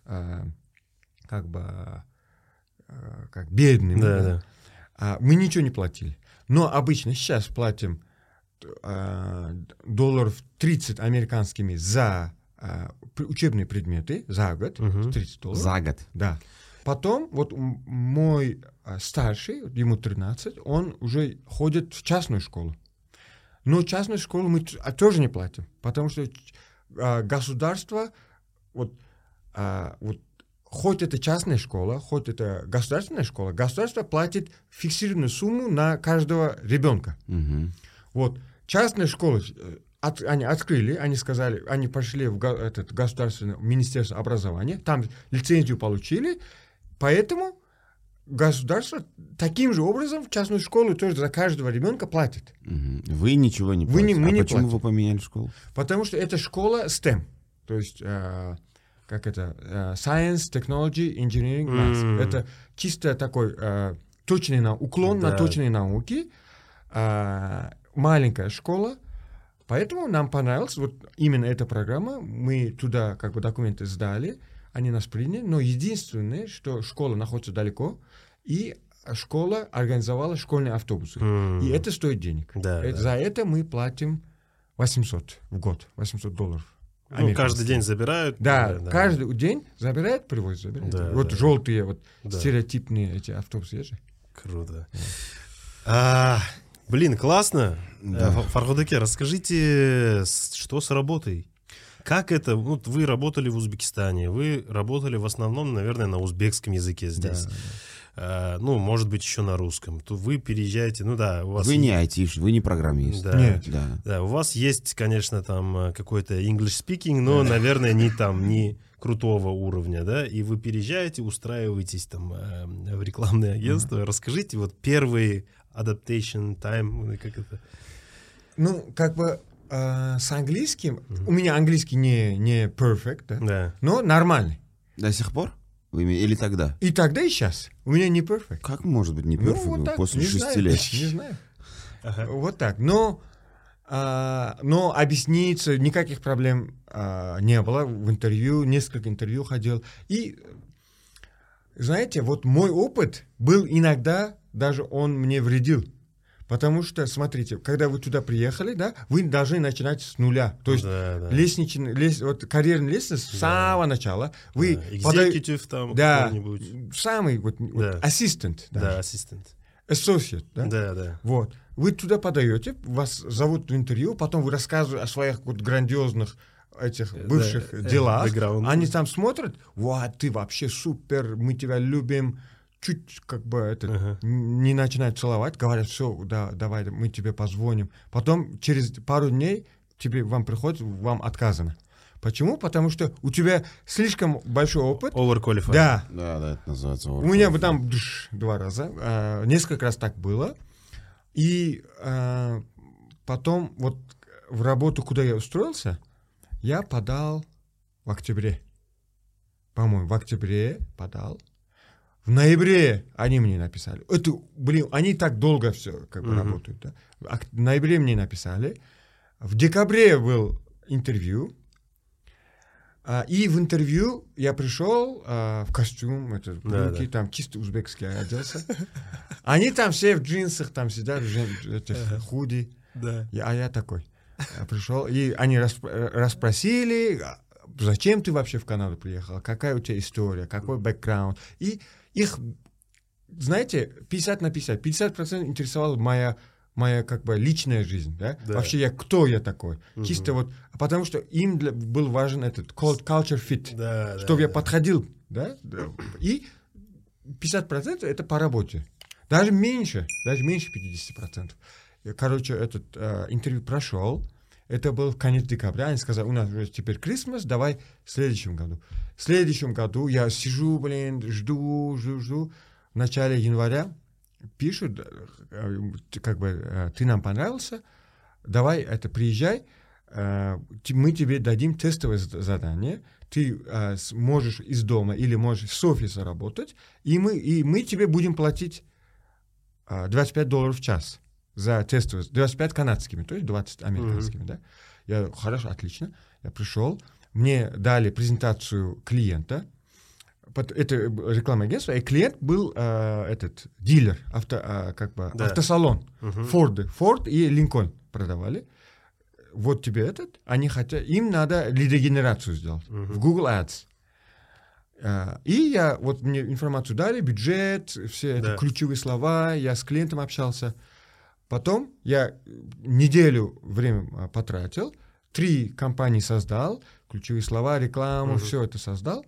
как бы как бедными, да, да. Да. мы ничего не платили. Но обычно сейчас платим а, долларов тридцать американскими за а, учебные предметы за год, угу. тридцать долларов. За год. Да. Потом вот мой старший, ему тринадцать, он уже ходит в частную школу. Но частную школу мы тоже не платим, потому что а, государство вот, а, вот хоть это частная школа, хоть это государственная школа, государство платит фиксированную сумму на каждого ребенка. Угу. Вот. Частные школы от, они открыли, они сказали, они пошли в го, этот, государственное министерство образования, там лицензию получили, поэтому государство таким же образом в частную школу тоже за каждого ребенка платит. Угу. Вы ничего не платите. Вы не, мы а не почему платим. Вы поменяли школу? Потому что это школа STEM, то есть... как это, uh, Science, Technology, Engineering, Maths. Mm. Это чисто такой uh, точный нау- уклон да. на точные науки. Uh, маленькая школа. Поэтому нам понравилась вот именно эта программа. Мы туда как бы документы сдали, они нас приняли. Но единственное, что школа находится далеко, и школа организовала школьные автобусы. Mm. И это стоит денег. Да, это, да. За это мы платим восемьсот в год, восемьсот долларов. Ну, каждый день забирают. Да, да, каждый да. день забирают, привозят, забирают. Да, вот да. желтые, вот да. стереотипные эти автобусы есть же. Круто. Да. А, блин, классно. Да. Фарход ака, расскажите, что с работой? Как это? Вот вы работали в Узбекистане, вы работали в основном, наверное, на узбекском языке здесь. Да. А, ну, может быть, еще на русском. То вы переезжаете, ну да, у вас... Вы не айтишник, вы не программист. Да, нет, да. да, у вас есть, конечно, там какой-то English speaking, но, наверное, не там, не крутого уровня, да, и вы переезжаете, устраиваетесь там в рекламное агентство. Расскажите, вот первый adaptation time, как это? Ну, как бы... С английским, mm-hmm. у меня английский не, не perfect, да? Да. но нормальный. До сих пор? Или тогда? И тогда, и сейчас. У меня не perfect. Как может быть не perfect ну, вот после шести лет? Не знаю. Ага. Вот так. Но, а, но объясниться, никаких проблем а, не было. В интервью, несколько интервью ходил. И, знаете, вот мой опыт был иногда, даже он мне вредил. Потому что, смотрите, когда вы туда приехали, да, вы должны начинать с нуля. То есть да, да. лестничный, лес, вот карьерный лестница с да. самого начала. Вы да. Экзекутив пода... там да. кто-нибудь. Самый вот ассистент. Вот, да, ассистент. Ассоциат, да? Да, да. Вот. Вы туда подаете, вас зовут на интервью, потом вы рассказываете о своих вот грандиозных этих бывших да. делах. Background. Они там смотрят, вот, ты вообще супер, мы тебя любим. Чуть как бы это, uh-huh. не начинают целовать, говорят, все, да, давай, мы тебе позвоним. Потом через пару дней тебе, вам приходит, вам отказано. Почему? Потому что у тебя слишком большой опыт. Overqualified. Да. Да, да, это называется overqualified. У меня там дыш, два раза, а, несколько раз так было. И а, потом вот в работу, куда я устроился, я подал в октябре. По-моему, в октябре подал. В ноябре они мне написали. Это, блин, они так долго все как бы, uh-huh. работают. Да? В ноябре мне написали. В декабре был интервью. А, и в интервью я пришел а, в костюм, это, в брюки, да, там чисто узбекский оделся. Они там все в джинсах, там сидят, в худи. А я такой пришел. И они расспросили, зачем ты вообще в Канаду приехал, какая у тебя история, какой бэкграунд. И их, знаете, пятьдесят на пятьдесят. пятьдесят процентов интересовала моя, моя как бы личная жизнь. Да? Да. Вообще, я, кто я такой. Угу. Чисто вот, потому что им для, был важен этот culture fit, да, чтобы да, я да. подходил. Да? Да. И пятьдесят процентов это по работе. Даже меньше, даже меньше пятьдесят процентов. Короче, этот э, интервью прошел. Это был конец декабря. Они сказали, у нас уже теперь Christmas, давай в следующем году. В следующем году я сижу, блин, жду, жду, жду. В начале января пишут, как бы, ты нам понравился, давай, это, приезжай, мы тебе дадим тестовое задание, ты можешь из дома или можешь с офиса работать, и мы, и мы тебе будем платить двадцать пять долларов в час. За тестовые, двадцать пять канадскими, то есть двадцать американскими, mm-hmm. да. Я, хорошо, отлично, я пришел, мне дали презентацию клиента, это рекламное агентство, и клиент был э, этот, дилер, авто, э, как бы, да. автосалон, Форды, mm-hmm. Форд и Линкольн продавали, вот тебе этот, они хотят, им надо лидогенерацию сделать mm-hmm. в Google Ads. И я, вот мне информацию дали, бюджет, все да. это, ключевые слова, я с клиентом общался. Потом я неделю время потратил, три компании создал, ключевые слова, рекламу, uh-huh. все это создал.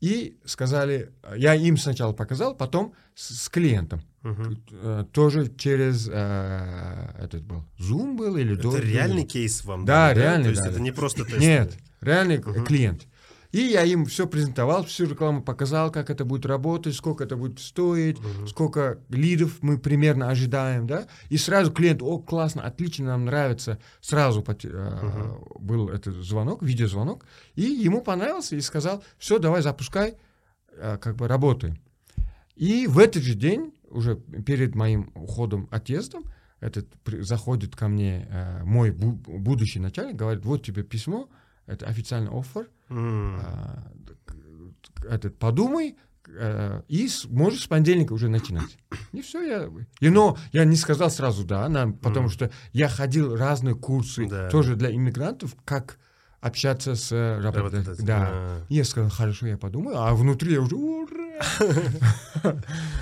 И сказали, я им сначала показал, потом с, с клиентом. Uh-huh. Тоже через, а, этот был, Zoom был или... Это до, реальный Zoom. Кейс вам? Да, да, реальный. То есть да, это да. не просто тесты? Нет, реальный uh-huh. клиент. И я им все презентовал, всю рекламу показал, как это будет работать, сколько это будет стоить, uh-huh. сколько лидов мы примерно ожидаем, да. И сразу клиент, о, классно, отлично, нам нравится. Сразу uh-huh. был этот звонок, видеозвонок, и ему понравился и сказал, все, давай запускай, как бы работаем. И в этот же день, уже перед моим уходом, отъездом, этот заходит ко мне мой будущий начальник, говорит, вот тебе письмо, это официальный оффер, mm. а, этот, подумай, а, и с, можешь с понедельника уже начинать. И все, я... И, но я не сказал сразу «да», нам, потому mm. что я ходил разные курсы, да. тоже для иммигрантов, как общаться с работодателем. Да. А. Я сказал «хорошо, я подумаю», а внутри я уже «ура!»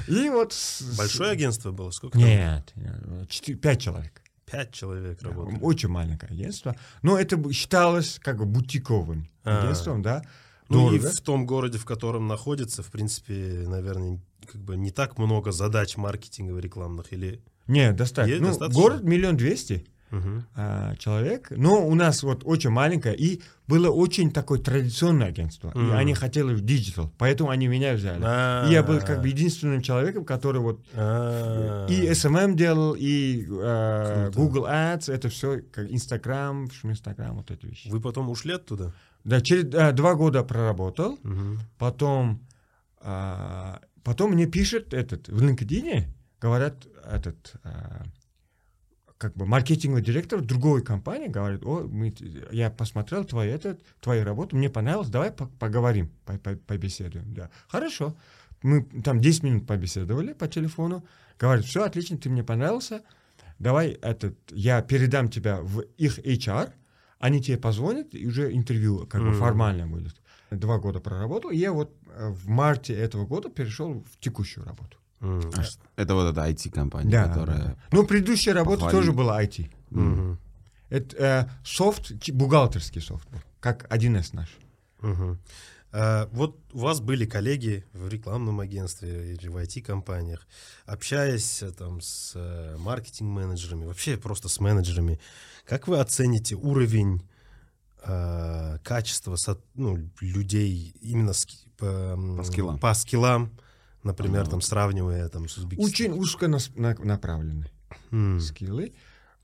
И вот... Большое агентство было? Сколько? Нет, пять человек. Пять человек работали. Очень маленькое агентство. Но это считалось как бы бутиковым агентством, да. Ну и в том городе, в котором находится, в принципе, наверное, как бы не так много задач маркетинговых, рекламных или... Нет, достаточно. Ну, город миллион двести uh-huh. человек. Но у нас вот очень маленькое, и было очень такое традиционное агентство. Uh-huh. И они хотели в диджитал, поэтому они меня взяли. Uh-huh. И я был как бы единственным человеком, который вот uh-huh. и эс эм эм делал, и uh, Google Ads, это все, как Instagram, Instagram, вот эти вещи. Вы потом ушли оттуда? Да, через а, два года проработал, uh-huh. потом... А, потом мне пишет этот, в LinkedIn, говорят, этот, а, как бы маркетинговый директор другой компании говорит, о, мы, я посмотрел твой, этот, твою работу, мне понравилось, давай поговорим, побеседуем. Да. Хорошо. Мы там десять минут побеседовали по телефону, говорит, все, отлично, ты мне понравился, давай этот, я передам тебя в их эйч ар, они тебе позвонят, и уже интервью как mm-hmm. бы формально будет. Два года проработал, и я вот в марте этого года перешел в текущую работу. Mm. А, это вот эта ай ти-компания, да, которая... Да, да. Ну, предыдущая работа похвалит. Тоже была ай ти. Mm-hmm. Это э, софт, бухгалтерский софт, как один эс наш. Mm-hmm. А, вот у вас были коллеги в рекламном агентстве или в ай ти-компаниях, общаясь там с э, маркетинг-менеджерами, вообще просто с менеджерами, как вы оцените уровень качество ну, людей именно с, по, по, скиллам. по скиллам, например, ага. там, сравнивая там, с Узбекистаном. Очень узко на, на, направлены mm. скиллы.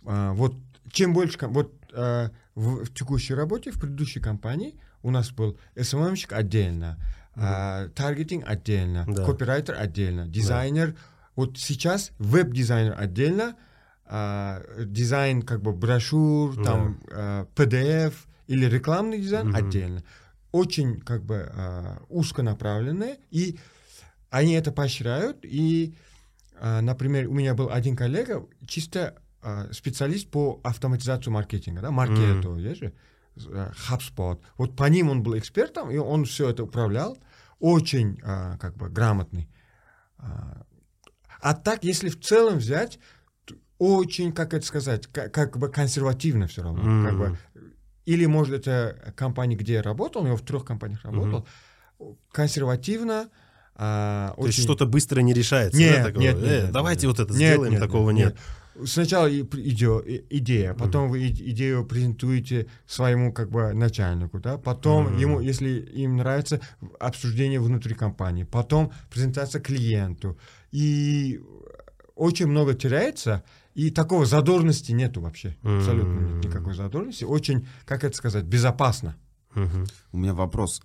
А, вот, чем больше... Вот, а, в, в текущей работе, в предыдущей компании у нас был эс эм эм-щик отдельно, таргетинг mm. а, отдельно, да. копирайтер отдельно, дизайнер. Да. Вот сейчас веб-дизайнер отдельно, а, дизайн как бы брошюр, да. там, а, пи ди эф, или рекламный дизайн mm-hmm. отдельно. Очень как бы э, узконаправленные, и они это поощряют. И, э, например, у меня был один коллега, чисто э, специалист по автоматизации маркетинга, да, маркету, mm-hmm. есть же, HubSpot. Вот по ним он был экспертом, и он все это управлял. Очень э, как бы грамотный. А так, если в целом взять, очень, как это сказать, как, как бы консервативно все равно, mm-hmm. как бы. Или, может, это компания, где я работал, я в трех компаниях работал, угу. консервативно. А, То очень... есть что-то быстро не решается? Нет, да, нет, э, нет, нет. Давайте нет, вот это нет, сделаем, нет, такого нет. нет. Сначала иде, идея, потом угу. вы идею презентуете своему как бы начальнику, да? Потом угу. ему, если им нравится, обсуждение внутри компании, потом презентация клиенту. И очень много теряется. И такого задорности нету вообще. Mm-hmm. Абсолютно нет никакой задорности. Очень, как это сказать, безопасно. Mm-hmm. У меня вопрос.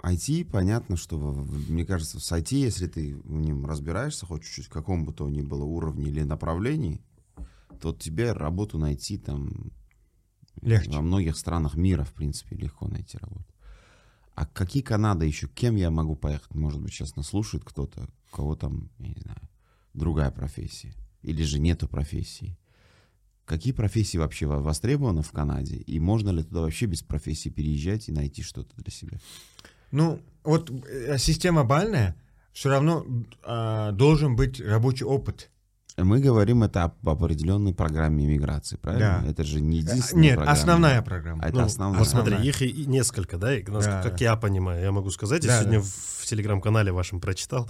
ай ти, понятно, что, мне кажется, с ай ти, если ты в нем разбираешься, хоть чуть-чуть, в каком бы то ни было уровне или направлении, то тебе работу найти там... Легче. Во многих странах мира, в принципе, легко найти работу. А какие Канада еще? Кем я могу поехать? Может быть, сейчас нас слушает кто-то, у кого там, я не знаю, другая профессия. Или же нету профессии? Какие профессии вообще востребованы в Канаде? И можно ли туда вообще без профессии переезжать и найти что-то для себя? Ну, вот система бальная, все равно э, должен быть рабочий опыт. Мы говорим это об определенной программе иммиграции, правильно? Да. Это же не единственная Нет, программа. Нет, основная программа. Это ну, основная. Посмотри, основная. Их и несколько, да? И, да, как да. я понимаю, я могу сказать, да, я сегодня да. в телеграм-канале вашем прочитал,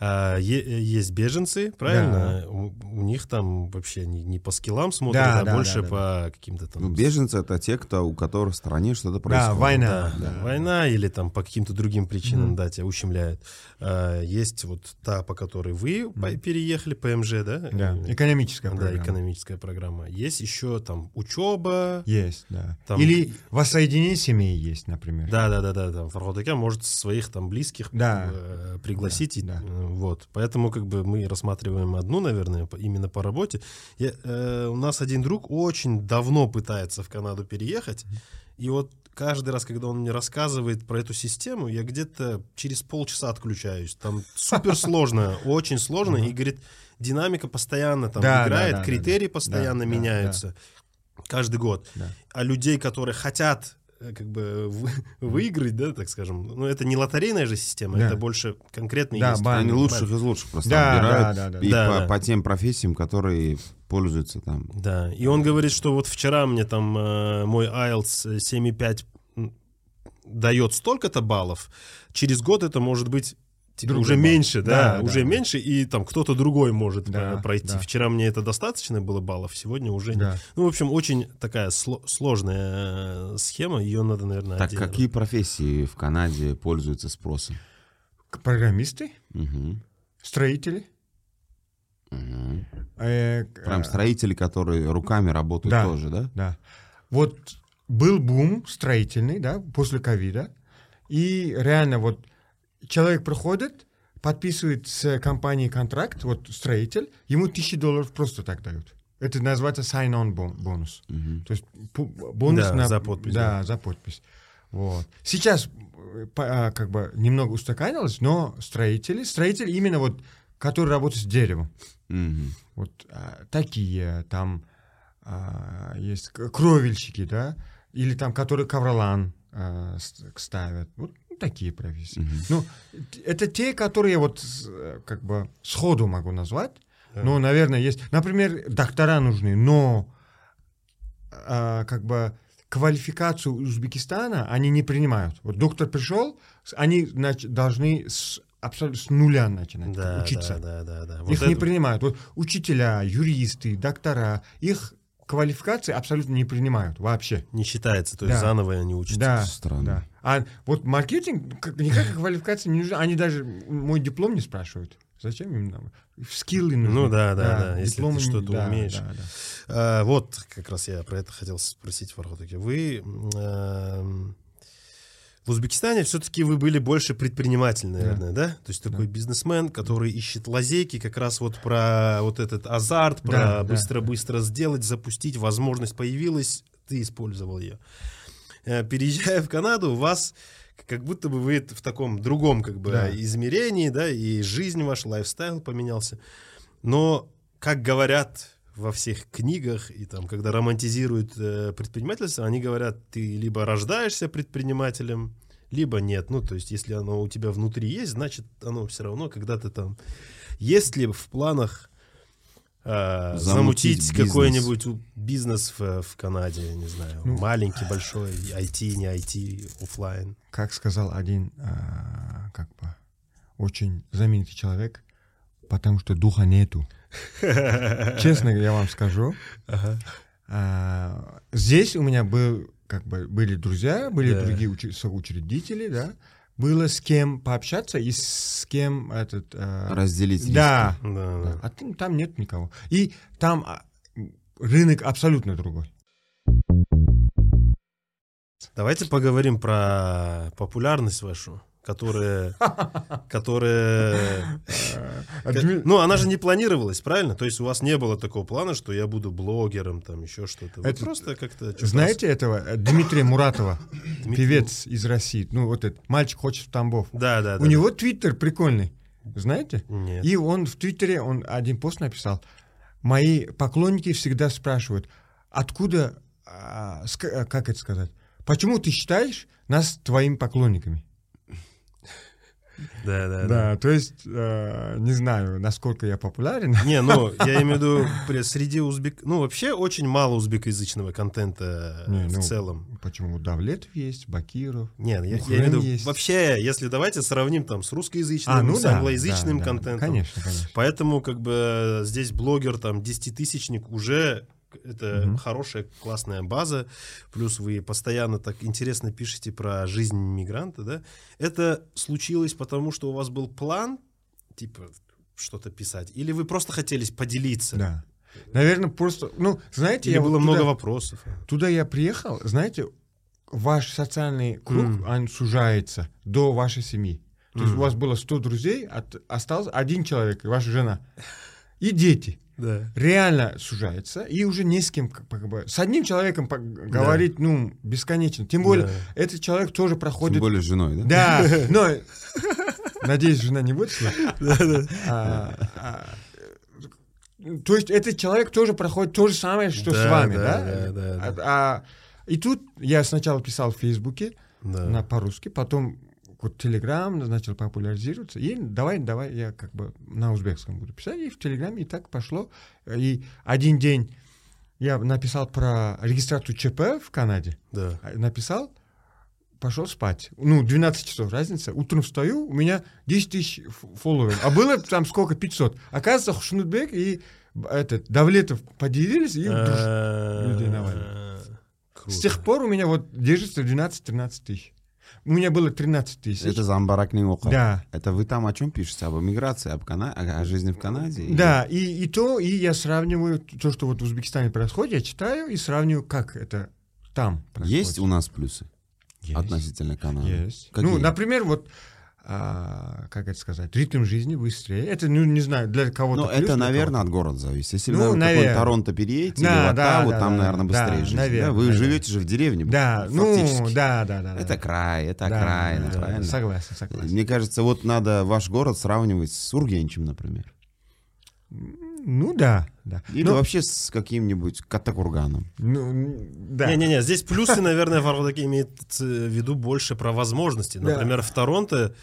а, е- есть беженцы, правильно? Да. У, у них там вообще не, не по скиллам смотрят, да, а да, больше да, да, по да. каким-то там... Ну, беженцы — это те, кто, у которых в стране что-то происходит. Да, война. Да, да. Война или там по каким-то другим причинам, mm-hmm. да, тебя ущемляют. А, есть вот та, по которой вы mm-hmm. переехали, пэ эм жэ, да? Да, экономическая программа. Да, экономическая программа. Есть еще там учеба. Есть, да. Там... Или воссоединение семей есть, например. Да, да, да, да. Там Фарход Ака может своих там близких да. пригласить. Да, да. Вот. Поэтому как бы мы рассматриваем одну, наверное, именно по работе. Я, э, у нас один друг очень давно пытается в Канаду переехать. И вот каждый раз, когда он мне рассказывает про эту систему, я где-то через полчаса отключаюсь. Там суперсложно, очень сложно. И, говорит, динамика постоянно там играет, критерии постоянно меняются каждый год. А людей, которые хотят как бы выиграть, да, так скажем, ну это не лотерейная же система, да. это больше конкретные да, есть. Да, они лучших из лучших просто да, выбирают да, да, да, и да, по, да. по тем профессиям, которые пользуются там. Да, и он говорит, что вот вчера мне там э, мой айлтс семь и пять дает столько-то баллов, через год это может быть Другой уже балл. меньше, да, да уже да, меньше, да. и там кто-то другой может да, пройти. Да. Вчера мне это достаточно было баллов, сегодня уже да. нет. Ну, в общем, очень такая сло- сложная схема, ее надо, наверное, Так, какие раз. профессии в Канаде пользуются спросом? Программисты, угу. строители. Угу. Э, Прям э, строители, которые руками работают да, тоже, да? Да. Вот был бум строительный, да, после ковида, и реально вот человек проходит, подписывает с компанией контракт, вот строитель, ему тысячи долларов просто так дают. Это называется sign-on бонус. Угу. То есть бонус да, на... за подпись. Да, да. за подпись. Вот. Сейчас как бы немного устаканилось, но строители, строители именно вот, которые работают с деревом. Угу. Вот а, такие там а, есть кровельщики, да, или там, которые ковролан а, ставят. Вот. Такие профессии. Mm-hmm. Ну, это те, которые вот как бы сходу могу назвать. Yeah. Ну, наверное, есть. Например, доктора нужны, но а, как бы квалификацию Узбекистана они не принимают. Вот доктор пришел, они нач- должны с, абсолютно с нуля начинать да, учиться. Да, да, да, да. Вот их это... не принимают. Вот учителя, юристы, доктора, их квалификации абсолютно не принимают вообще. Не считается, то есть да. заново они учатся. Да, странно. Да. А вот маркетинг, никакая квалификация не нужна. Они даже мой диплом не спрашивают. Зачем им нам? Скиллы нужны. Ну да, да, да. да. Если диплом... ты что-то да, умеешь. Да, да. А, вот, как раз я про это хотел спросить, Фарход. Вы а, в Узбекистане все-таки вы были больше предприниматель, наверное, да? да? То есть такой да. бизнесмен, который ищет лазейки, как раз вот про вот этот азарт, про да, быстро-быстро да, да. сделать, запустить, возможность появилась, ты использовал ее. Переезжая в Канаду, у вас как будто бы вы в таком другом как бы, да. измерении, да, и жизнь ваша, лайфстайл поменялся. Но, как говорят во всех книгах, и там, когда романтизируют э, предпринимательство, они говорят, ты либо рождаешься предпринимателем, либо нет. Ну, то есть, если оно у тебя внутри есть, значит, оно все равно когда-то там... Есть ли в планах замутить, замутить бизнес. какой-нибудь бизнес в, в Канаде, я не знаю, ну, маленький, большой, ай ти, не ай ти, офлайн. Как сказал один а, как бы очень знаменитый человек, потому что духа нету. Честно, я вам скажу. Ага. А, здесь у меня был, как бы, были друзья, были да. другие уч- соучредители, да. Было с кем пообщаться и с кем этот... Э, разделить. Да, да, да. А там, там нет никого. И там рынок абсолютно другой. Давайте поговорим про популярность вашу, которая... которая ну, она же не планировалась, правильно? То есть у вас не было такого плана, что я буду блогером, там еще что-то. Это просто как-то... Знаете этого Дмитрия Муратова? Певец из России. Ну, вот этот мальчик хочет в Тамбов. Да, да, да. У да. него твиттер прикольный. Знаете? Нет. И он в твиттере, он один пост написал. Мои поклонники всегда спрашивают, откуда, а, ска, как это сказать, почему ты считаешь нас твоими поклонниками? Да, да, да, да. То есть, э, не знаю, насколько я популярен. Не, ну, я имею в виду, среди узбек... Ну, вообще очень мало узбекоязычного контента не, в ну, целом. Почему? Давлетов есть, Бакиров. Нет, я, я имею в виду, есть. Вообще, если давайте сравним там с русскоязычным, а, ну, с англоязычным да, да, контентом. Да, конечно, конечно. Поэтому, как бы, здесь блогер, там, десятитысячник уже... Это mm-hmm. хорошая, классная база. Плюс вы постоянно так интересно пишете про жизнь мигранта, да? Это случилось потому, что у вас был план, типа, что-то писать? Или вы просто хотели поделиться? Да. Наверное, просто... Ну, знаете... Или я было вот много туда, вопросов. Туда я приехал, знаете, ваш социальный круг, mm. он сужается до вашей семьи. То mm. есть у вас было сто друзей, от, остался один человек, ваша жена. и дети. Да. Реально сужается, и уже не с кем поговорить. С одним человеком говорить, да. ну, бесконечно. Тем более, да. этот человек тоже проходит... Тем более с женой, да? Да, но... Надеюсь, жена не будет слышать. То есть этот человек тоже проходит то же самое, что с вами, да? И тут я сначала писал в Фейсбуке на по-русски, потом вот Телеграм начал популяризироваться, и давай, давай, я как бы на узбекском буду писать, и в Телеграме и так пошло. И один день я написал про регистрацию ЧП в Канаде, да. написал, пошел спать. Ну, двенадцать часов разница. Утром встаю, у меня десять тысяч фолловеров. А было там сколько? пятьсот. Оказывается, Хушнутбек и этот, Давлетов поделились, и людей навалили. С тех пор у меня вот держится двенадцать-тринадцать тысяч. У меня было тринадцать тысяч. Это Замбаракнинг ўқи. Да. Это вы там о чем пишете? Об эмиграции, об Кана... о жизни в Канаде? Да, и, и то, и я сравниваю то, что вот в Узбекистане происходит, я читаю и сравниваю, как это там происходит. Есть у нас плюсы есть. Относительно Канады? Есть. Какие? Ну, например, вот, а, как это сказать, ритм жизни быстрее. Это, ну, не знаю, для кого-то ну, плюс. Ну, это, наверное, от города зависит. Если ну, вы в какой-нибудь Торонто переедете, да, или в Оттаву, да, там, да, наверное, быстрее да, жить. Наверное, да? Вы наверное. живете же в деревне. Да, фактически. Ну, да, да, да. Это да. край, это да, окраина. Да, да, согласен, согласен. Мне кажется, вот надо ваш город сравнивать с Ургенчем, например. Ну да, да. Или но... вообще с каким-нибудь Каттакурганом. Ну, да. Не-не-не, здесь плюсы, наверное, Фарход имеет в виду больше про возможности. Например, да. в Торонто,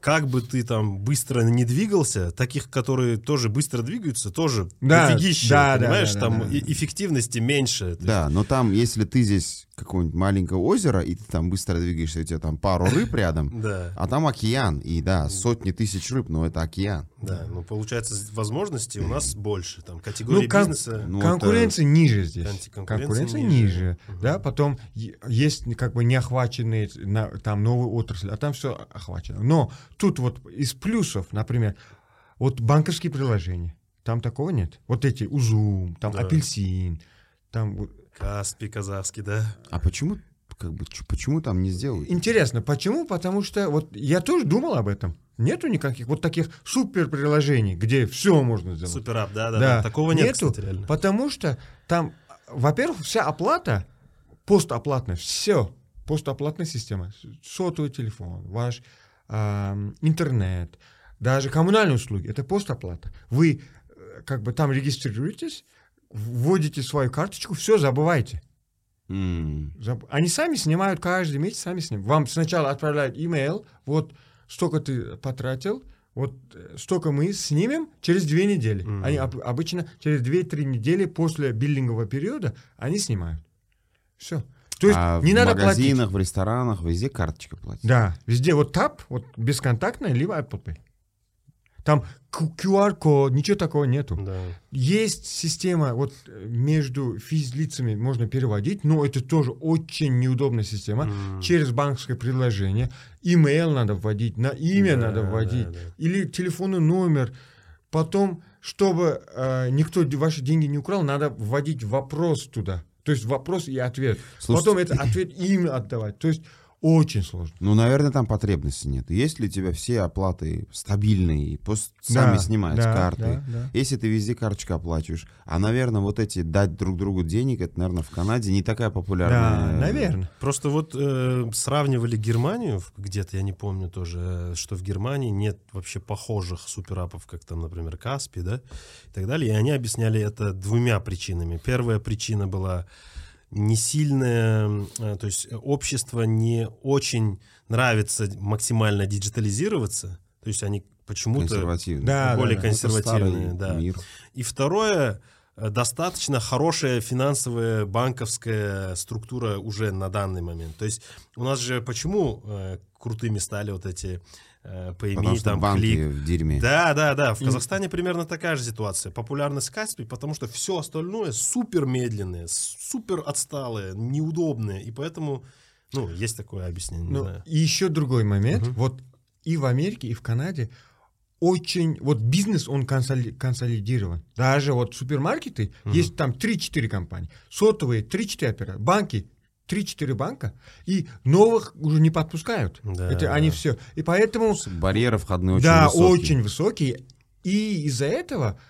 как бы ты там быстро не двигался, таких, которые тоже быстро двигаются, тоже да, дофигища, да, понимаешь, да, да, там да, да. эффективности меньше. Да, но там, если ты здесь какое-нибудь маленькое озеро, и ты там быстро двигаешься, у тебя там пару рыб рядом, да. а там океан, и да, сотни тысяч рыб, но это океан. Да, ну получается, возможностей у нас больше, там категории ну, кон- бизнеса. Ну, конкуренция это... ниже здесь. Конкуренция, конкуренция ниже, угу. да, потом есть как бы неохваченные там новые отрасли, а там все охвачено. Но тут вот из плюсов, например, вот банковские приложения, там такого нет. Вот эти Узум, там да. Апельсин, там... Каспий казахский, да. А почему, как бы, почему там не сделают? Интересно, почему? Потому что вот я тоже думал об этом. Нету никаких вот таких супер приложений, где все можно сделать. Суперап, да, да, да. Такого нет, нету, кстати, реально. Потому что там, во-первых, вся оплата постоплатная, все постоплатная система, сотовый телефон, ваш э, интернет, даже коммунальные услуги, это постоплата. Вы как бы там регистрируетесь, вводите свою карточку, все, забывайте. Mm. Заб... Они сами снимают каждый месяц, сами снимают. Вам сначала отправляют имейл, вот столько ты потратил, вот столько мы снимем через две недели. Mm. Они об... обычно через две-три недели после биллингового периода они снимают. Все. То есть а не в надо магазинах, платить. В ресторанах, везде карточка платит. Да, везде вот тап, вот бесконтактная, либо Apple Pay. Там ку ар-код, ничего такого нету. Да. Есть система, вот между физлицами можно переводить, но это тоже очень неудобная система. Mm. Через банковское приложение. Имейл надо вводить, на имя да, надо вводить. Да, да. Или телефонный номер. Потом, чтобы э, никто ваши деньги не украл, надо вводить вопрос туда. То есть вопрос и ответ. Слушайте. Потом этот ответ им отдавать. То есть очень сложно. Ну, наверное, там потребности нет. Есть ли у тебя все оплаты стабильные, пост... да, сами снимают да, с карты. Да, да. Если ты везде карточку оплачиваешь. А, наверное, вот эти дать друг другу денег, это, наверное, в Канаде не такая популярная. Да, наверное. Просто вот э, сравнивали Германию, где-то, я не помню тоже, что в Германии нет вообще похожих суперапов, как там, например, Каспи, да, и так далее. И они объясняли это двумя причинами. Первая причина была... не сильное, то есть общество не очень нравится максимально диджитализироваться, то есть они почему-то да, более да, консервативные. Да. И второе, достаточно хорошая финансовая банковская структура уже на данный момент. То есть у нас же почему крутыми стали вот эти Пойми, там, клик. В дерьме. Да, да, да. В Казахстане mm. примерно такая же ситуация. Популярность Каспи, потому что все остальное супер медленное, супер отсталое, неудобное. И поэтому, ну, есть такое объяснение. Ну, и еще другой момент. Uh-huh. Вот и в Америке, и в Канаде очень... Вот бизнес, он консоли... консолидирован. Даже вот супермаркеты, uh-huh. есть там три-четыре компании. Сотовые, три-четыре оператора. Банки. три-четыре банка, и новых уже не подпускают. Да, это да. Они все. И поэтому... Барьеры входные очень да, высокие. Да, очень высокие. И из-за этого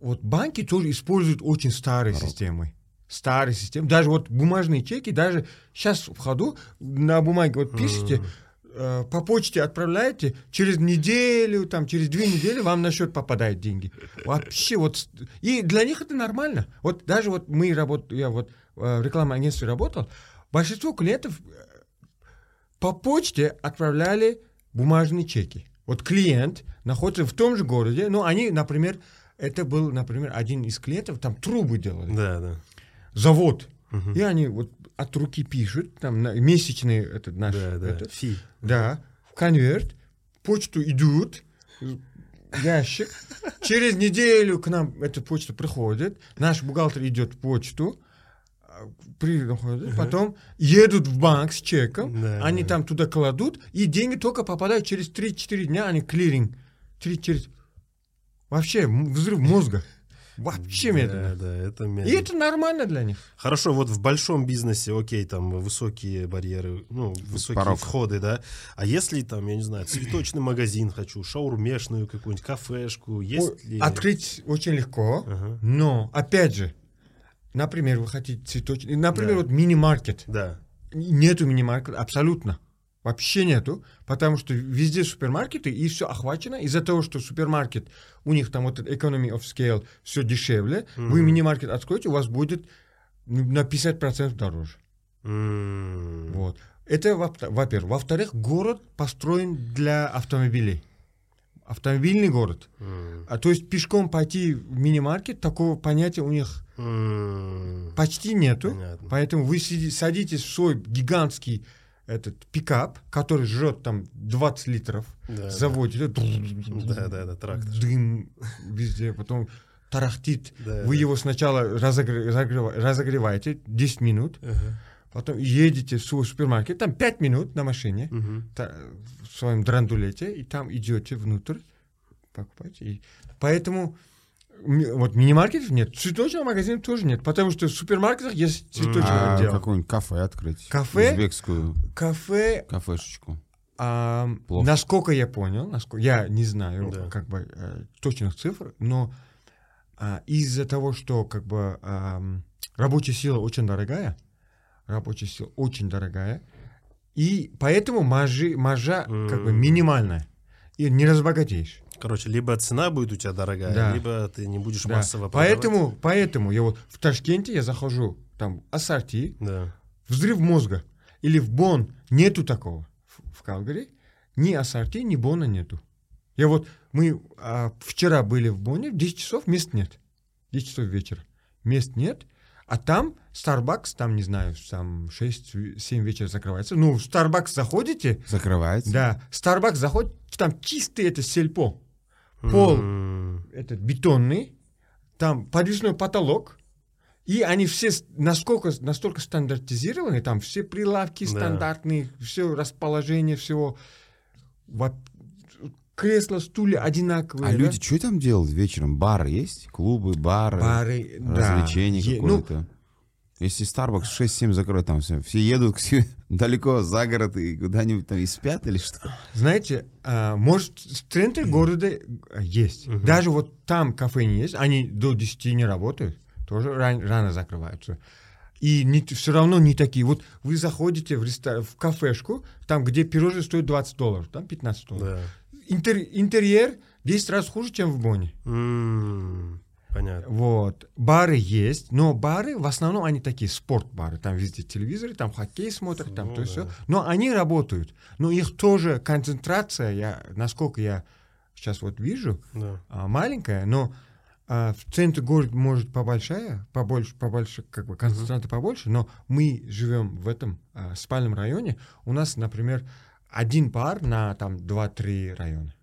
Вот банки тоже используют очень старые Народ. системы. Старые системы. Даже вот бумажные чеки, даже сейчас в ходу на бумаге вот пишете, mm. э, по почте отправляете, через неделю, там, через две недели вам на счет попадают деньги. Вообще вот... И для них это нормально. Вот даже вот мы работали, я вот в рекламном агентстве работал, большинство клиентов по почте отправляли бумажные чеки. Вот клиент находится в том же городе, но они, например... Это был, например, один из клиентов, там трубы делали. Да, да. Завод. Угу. И они вот от руки пишут, там на, месячный этот наш... Да, да. Этот, фи. Да. В конверт, почту идут, ящик. Через неделю к нам эта почта приходит. Наш бухгалтер идет в почту, приходит, угу. потом едут в банк с чеком, да, они да. там туда кладут, и деньги только попадают через три-четыре дня, они клиринг. три-четыре Вообще взрыв мозга. Вообще медленно. Да, да, это медленно. И это нормально для них. Хорошо, вот в большом бизнесе, окей, там высокие барьеры, ну, высокие порог. Входы, да. А если там, я не знаю, цветочный магазин хочу, шаурмешную какую-нибудь, кафешку, есть О, ли... Открыть очень легко, ага. но, опять же, например, вы хотите цветочный... Например, да. вот мини-маркет. Да. Нету мини-маркета, абсолютно. Вообще нету, потому что везде супермаркеты, и все охвачено. Из-за того, что супермаркет, у них там вот economy of scale, все дешевле, mm-hmm. вы мини-маркет откроете, у вас будет на пятьдесят процентов дороже. Mm-hmm. Вот. Это во- во-первых. Во-вторых, город построен для автомобилей. Автомобильный город. Mm-hmm. А то есть пешком пойти в мини-маркет, такого понятия у них mm-hmm. почти нету. Понятно. Поэтому вы садитесь в свой гигантский этот пикап, который жрет там двадцать литров, да, заводит, да. Да, да, да, трактор. Дым везде, потом тарахтит. Да, вы да. его сначала разогрева- разогреваете десять минут, ага. потом едете в свой супермаркет, там пять минут на машине, угу. та- в своем драндулете, и там идете внутрь, покупаете. И... Поэтому вот мини-маркетов нет, цветочного магазина тоже нет, потому что в супермаркетах есть цветочный а отдел. Какое-нибудь кафе открыть? Кафе? Узбекскую кафе, кафешечку. А, насколько я понял, насколько, я не знаю да. как бы а, точных цифр, но а, из-за того, что как бы а, рабочая сила очень дорогая, рабочая сила очень дорогая, и поэтому маржи, маржа mm. как бы минимальная, и не разбогатеешь. Короче, либо цена будет у тебя дорогая, да. либо ты не будешь да. массово продавать. Поэтому, поэтому я вот в Ташкенте я захожу, там, ассорти, да. взрыв мозга. Или в Бон нету такого. В Калгари ни ассорти, ни Бона нету. Я вот, мы а, вчера были в Боне, в десять часов мест нет. десять часов вечера. Мест нет. А там Starbucks, там, не знаю, там шесть-семь вечера закрывается. Ну, в Starbucks заходите. Закрывается. Да. Starbucks заходит, там чистый это сельпо. Пол mm. этот бетонный, там подвесной потолок, и они все насколько, настолько стандартизированы, там все прилавки да. стандартные, все расположение всего, вот, кресла, стулья одинаковые. А да? люди что там делают вечером? Бары есть? Клубы, бары, бары развлечения да. какое-то? Ну, если Starbucks шесть-семь закроют, там все, все едут к себе далеко за город и куда-нибудь там и спят или что? Знаете, а, может, в центре города есть. Uh-huh. Даже вот там кафе не есть, они до десяти не работают, тоже ран, рано закрываются. И не, все равно не такие. Вот вы заходите в, рестор, в кафешку, там, где пирожное стоит двадцать долларов, там пятнадцать долларов. Да. Интер, интерьер десять раз хуже, чем в Бонне. Mm. Понятно. Вот. Бары есть, но бары, в основном, они такие спорт-бары. Там везде телевизоры, там хоккей смотрят, ну, там то да. и все. Но они работают. Но их тоже концентрация, я, насколько я сейчас вот вижу, да. маленькая, но а, в центре города может побольше, побольше, побольше, как бы концентрация uh-huh. побольше, но мы живем в этом а, спальном районе. У нас, например, один бар на там два-три района.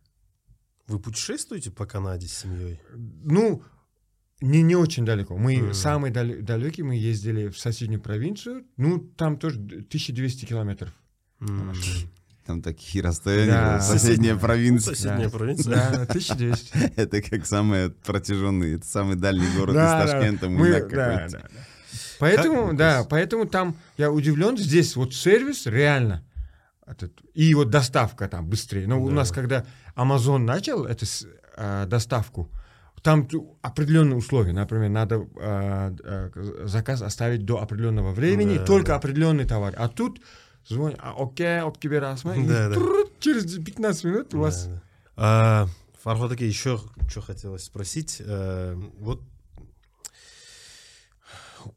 Вы путешествуете по Канаде с семьей? Ну, Не, не очень далеко. Мы mm-hmm. самые дал- далекие, мы ездили в соседнюю провинцию. Ну, там тоже тысяча двести километров. Mm-hmm. Там такие расстояния. Да. Соседняя провинция. Соседняя да. провинция. Да, тысяча двести. Это как самый протяженный, это самый дальний город из Ташкента. Поэтому, да, поэтому там я удивлен. Здесь вот сервис реально. И вот доставка там быстрее. Но у нас, когда Amazon начал эту доставку, там определенные условия. Например, надо э, э, заказ оставить до определенного времени, да, только да. определенный товар. А тут звонят, а, окей, об тебе расмай, да, да. через пятнадцать минут у да, вас... Да. А, Фарход, окей, еще что хотелось спросить. А, вот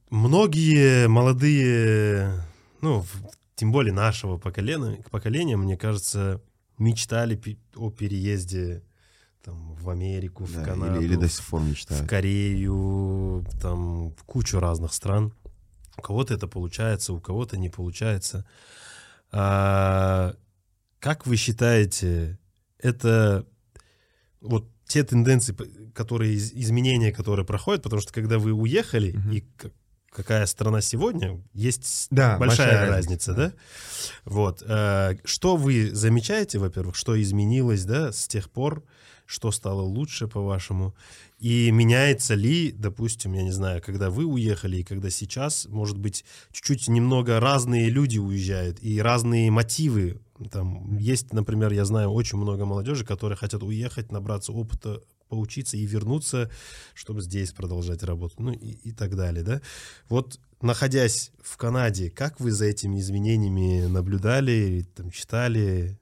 многие молодые, ну, тем более нашего поколения, поколения, мне кажется, мечтали о переезде там, в Америку, да, в Канаду, или, или до сих пор мечтают. В Корею, там, в кучу разных стран. У кого-то это получается, у кого-то не получается. А, как вы считаете, это вот те тенденции, которые, изменения, которые проходят, потому что когда вы уехали, mm-hmm. и какая страна сегодня, есть да, большая, большая разница, да? да? Вот. А, что вы замечаете, во-первых, что изменилось, да, с тех пор, что стало лучше, по-вашему, и меняется ли, допустим, я не знаю, когда вы уехали и когда сейчас, может быть, чуть-чуть немного разные люди уезжают и разные мотивы. Там есть, например, я знаю очень много молодежи, которые хотят уехать, набраться опыта, поучиться и вернуться, чтобы здесь продолжать работу, ну и, и так далее, да? Вот, находясь в Канаде, как вы за этими изменениями наблюдали, там, читали,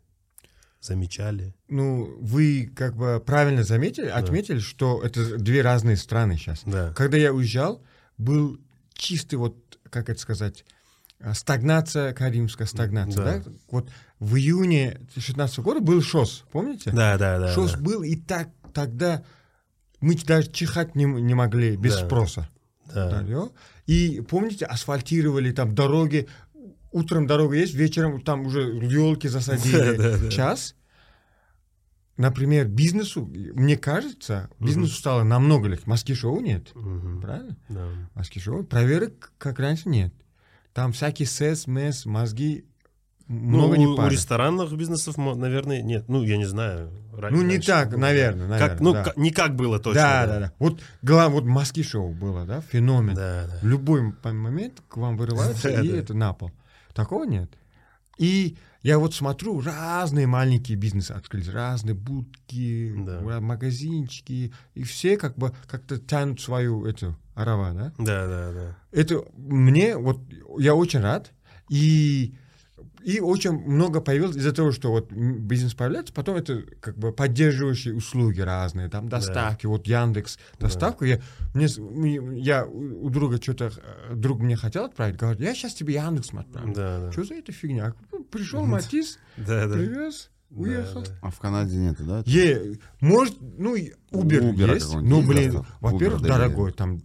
замечали? Ну, вы как бы правильно заметили, да. отметили, что это две разные страны сейчас. Да. Когда я уезжал, был чистый, вот, как это сказать, стагнация, каримская стагнация, да? да? Вот в июне две тысячи шестнадцатого года был ШОС, помните? Да, да, да. ШОС да. был, и так тогда мы даже чихать не, не могли без да. спроса. Да. Да, и помните, асфальтировали там дороги, утром дорога есть, вечером там уже елки засадили. Да, да, да. Час. Например, бизнесу, мне кажется, бизнесу uh-huh. стало намного легче. Маски-шоу нет, uh-huh. правильно? Да. Маски-шоу, проверок, как раньше, нет. Там всякие сэс, мэс, мозги много ну, не пары. У ресторанных бизнесов, наверное, нет. Ну, я не знаю. Раньше, ну, не раньше, так, было. наверное. наверное как, ну, да. как, не как было точно. Да, да, да. да. Вот, вот маски-шоу было, да, феномен. Да, да. В любой момент к вам вырываются, да, и да. это на пол. Такого нет. И я вот смотрю, разные маленькие бизнесы открылись, разные будки, да. магазинчики, и все как бы как-то тянут свою эту арава, да? Да, да, да. Это мне, вот я очень рад, и, и очень много появилось из-за того, что вот бизнес появляется, потом это как бы поддерживающие услуги разные, там доставки, да. вот Яндекс, доставку, да. я, мне, я у друга что-то, друг мне хотел отправить, говорит, я сейчас тебе Яндекс отправлю. Да, да. Что за эта фигня? Пришел Матис, да, привез. Да. Уехал. Да, да. А в Канаде нету, да? Е, может, ну, Uber есть, но, блин, во-первых, дорогой, там,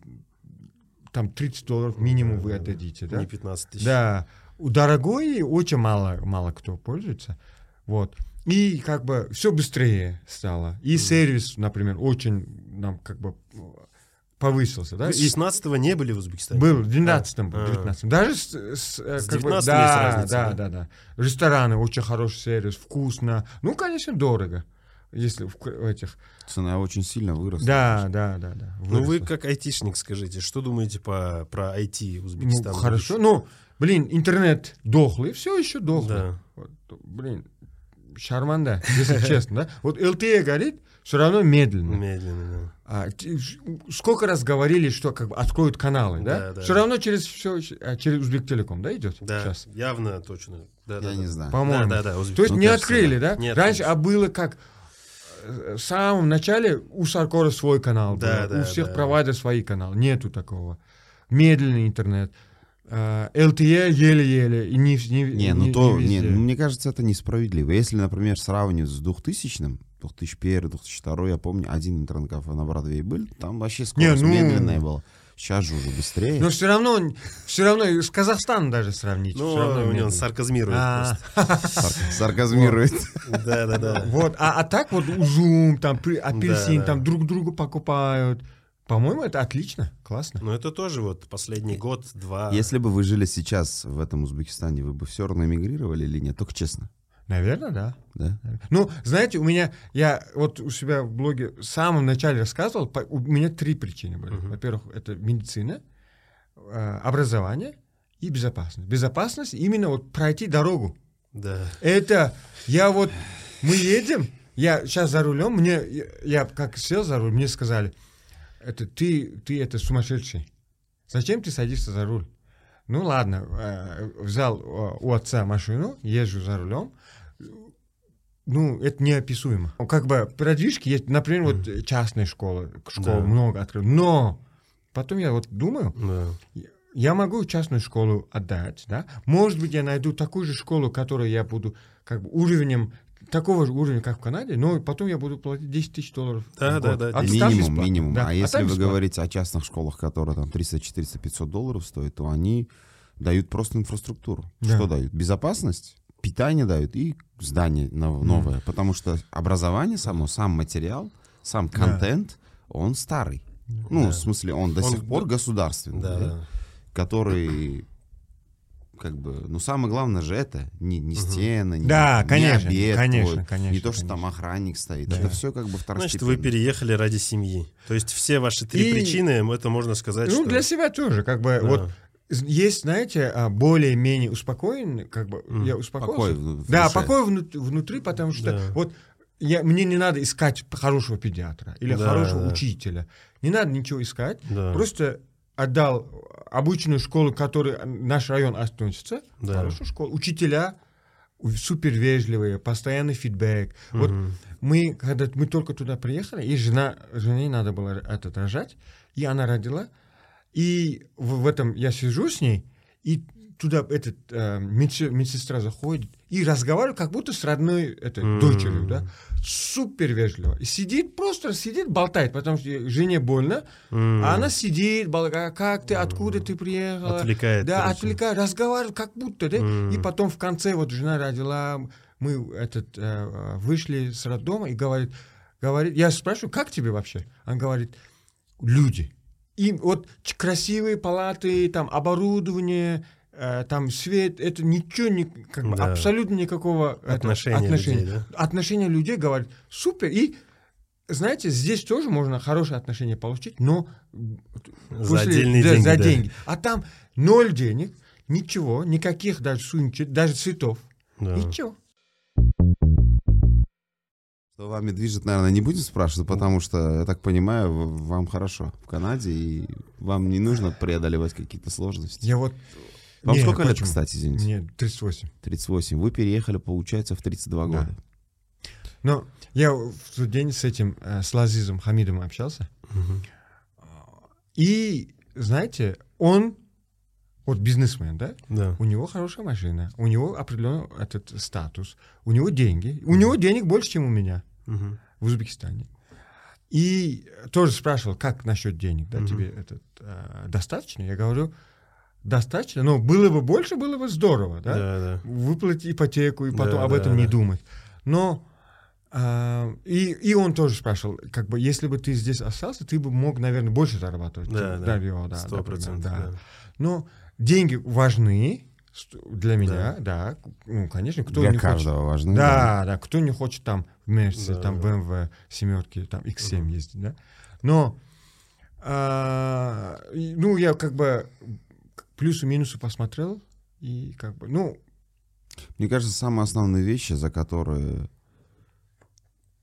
там тридцать долларов минимум вы отдадите, да? Не пятнадцать тысяч. Да, дорогой очень мало, мало кто пользуется, вот. И как бы все быстрее стало. И сервис, например, очень нам как бы повысился, да? Вы с шестнадцатого не были в Узбекистане? Был, в двенадцатом, да. девятнадцатом. Даже с, с, с как девятнадцатого бы, да, есть разница. Да, да, да, да. Рестораны, очень хороший сервис, вкусно. Ну, конечно, дорого. Если в, в этих... Цена очень сильно выросла. Да, да, да, да. Выросла. Ну, вы как айтишник скажите, что думаете по, про ай ти Узбекистана? Ну, хорошо. Ну, блин, интернет дохлый, все еще дохлый. Да. Вот, блин, шарманда, если честно, да? Вот эл ти и горит, все равно медленно. Медленно, да. А, сколько раз говорили, что как бы откроют каналы, да? да, да все да. равно через все через Узбектелеком, да, идет? Да, сейчас? Явно точно. Да, Я да, не да. знаю. По-моему. Да, да, да, То есть ну, не открыли, да? да? Нет, Раньше, а было как в самом начале у Саркора свой канал, да, был, да, у всех да. провайдеров свои каналы. Нету такого. Медленный интернет. эл ти и еле-еле. И не, не, не, ну не, то, не нет, мне кажется, это несправедливо. Если, например, сравнивать с двухтысячным, две тысячи первый, две тысячи второй, я помню, один интернет-кафе на Бродвее был, там вообще скорость не, ну... медленная была. Сейчас же уже быстрее. Но все равно, все равно с Казахстаном даже сравнить. Ну, он сарказмирует просто. Сарказмирует. Да-да-да. Вот, а так вот Узум, там Апельсин, там друг другу покупают. По-моему, это отлично, классно. Но это тоже вот последний год-два. Если бы вы жили сейчас в этом Узбекистане, вы бы все равно эмигрировали или нет? Только честно. Наверное, да. да. Ну, знаете, у меня, я вот у себя в блоге в самом начале рассказывал, по, у меня три причины были. Uh-huh. Во-первых, это медицина, э, образование и безопасность. Безопасность именно вот пройти дорогу. Да. Это я вот, мы едем, я сейчас за рулем, мне, я как сел за руль, мне сказали, это ты, ты это сумасшедший. Зачем ты садишься за руль? Ну ладно, взял у отца машину, езжу за рулем. Ну, это неописуемо. Как бы продвижки есть, например, mm. вот частные школы, школ да. много открыли. Но потом я вот думаю, да. я могу частную школу отдать, да? Может быть, я найду такую же школу, которую я буду как бы уровнем, такого же уровня, как в Канаде, но потом я буду платить десять тысяч долларов. Да, да, да. Минимум, минимум. Да. А если вы бесплатно. Говорите о частных школах, которые там триста, четыреста, пятьсот долларов стоят, то они дают просто инфраструктуру. Да. Что дают? Безопасность? Питание дают и здание новое, mm. потому что образование само, сам материал, сам контент, yeah. он старый. Yeah. Ну, yeah. в смысле, он до он... сих пор государственный, yeah. да, yeah. который, как бы, ну, самое главное же это не, не uh-huh. стены, не, да, не конечно, обед, конечно, вот, конечно, не то, что конечно. Там охранник стоит, yeah. это все как бы второстепенно. Значит, вы переехали ради семьи, то есть все ваши три и... причины, это можно сказать, ну, что... Ну, для себя тоже, как бы, yeah. вот... Есть, знаете, более-менее успокоен, как бы mm. я успокоился. Покой да, покой внутри, внутри, потому что да. вот я, мне не надо искать хорошего педиатра или да, хорошего да. учителя. Не надо ничего искать. Да. Просто отдал обычную школу, к которой наш район относится, да. хорошую школу. Учителя супервежливые, постоянный фидбэк. Mm-hmm. Вот мы, когда мы только туда приехали, и жена, жене надо было этот рожать, и она родила. И в этом я сижу с ней, и туда этот, э, медсестра заходит и разговаривает, как будто с родной этой, mm-hmm. дочерью, да? Супер вежливо. И сидит, просто сидит, болтает, потому что жене больно, mm-hmm. а она сидит, болтает, как ты, откуда mm-hmm. ты приехала. Отвлекает. Да, короче. Отвлекает, разговаривает, как будто, да? Mm-hmm. И потом в конце вот жена родила, мы этот, э, вышли с роддома и говорит, говорит, я спрашиваю, как тебе вообще? Она говорит, люди. Им вот красивые палаты, там оборудование, э, там свет, это ничего, не, как бы, да. абсолютно никакого отношения. Это, отношения. Людей, да? Отношения людей, говорят, супер. И, знаете, здесь тоже можно хорошие отношения получить, но за, после, отдельные да, деньги, за да. деньги. А там ноль денег, ничего, никаких даже сумочек, даже цветов, да. ничего. Что вами движет, наверное, не будем спрашивать, потому что, я так понимаю, вам хорошо в Канаде, и вам не нужно преодолевать какие-то сложности. Я вот... Вам нет, сколько почему? Лет, кстати, извините? Нет, тридцать восемь. тридцать восемь. Вы переехали, получается, в тридцать два да. года. Но я в тот день с этим, с Лазизом Хамидом общался. Угу. И, знаете, он... Вот бизнесмен, да? Да. У него хорошая машина, у него определенный этот статус, у него деньги. У mm-hmm. него денег больше, чем у меня mm-hmm. в Узбекистане. И тоже спрашивал, как насчет денег, да, mm-hmm. тебе этот, э, достаточно? Я говорю, достаточно, но было бы больше, было бы здорово, да? Да, да. Выплатить ипотеку и потом да, об да, этом да. не думать. Но э, и, и он тоже спрашивал, как бы, если бы ты здесь остался, ты бы мог, наверное, больше зарабатывать. Да, да, сто процентов. Да, да. Да. Но деньги важны для меня, да, да. ну, конечно, кто для не каждого хочет, важны, да, да, да, кто не хочет там в Мерсе, да, там да. бэ эм вэ семерки, там икс семь угу. ездить, да, но, а, ну, я как бы плюсы-минусы посмотрел и как бы, ну, мне кажется, самые основные вещи, за которые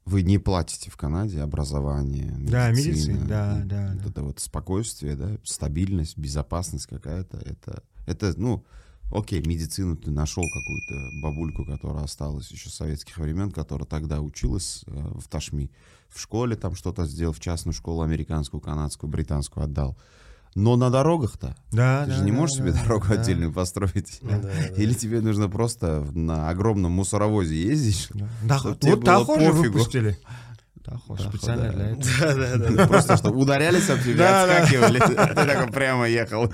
вы не платите в Канаде: образование, медицина, да, медицина, да, да, вот да. это вот спокойствие, да, стабильность, безопасность какая-то. Это, это, ну, окей, медицину ты нашел какую-то бабульку, которая осталась еще с советских времен, которая тогда училась в Ташми, в школе там что-то сделал, в частную школу американскую, канадскую, британскую отдал. Но на дорогах-то да, ты да, же не да, можешь да, себе да, дорогу да. отдельную построить. Да, да, или да. тебе нужно просто на огромном мусоровозе ездить. Да. Вот Тахо же выпустили. Тахо, Тахо специально да. для этого. Да, да, да. Просто что ударялись об тебя, отскакивали. Ты такой прямо ехал.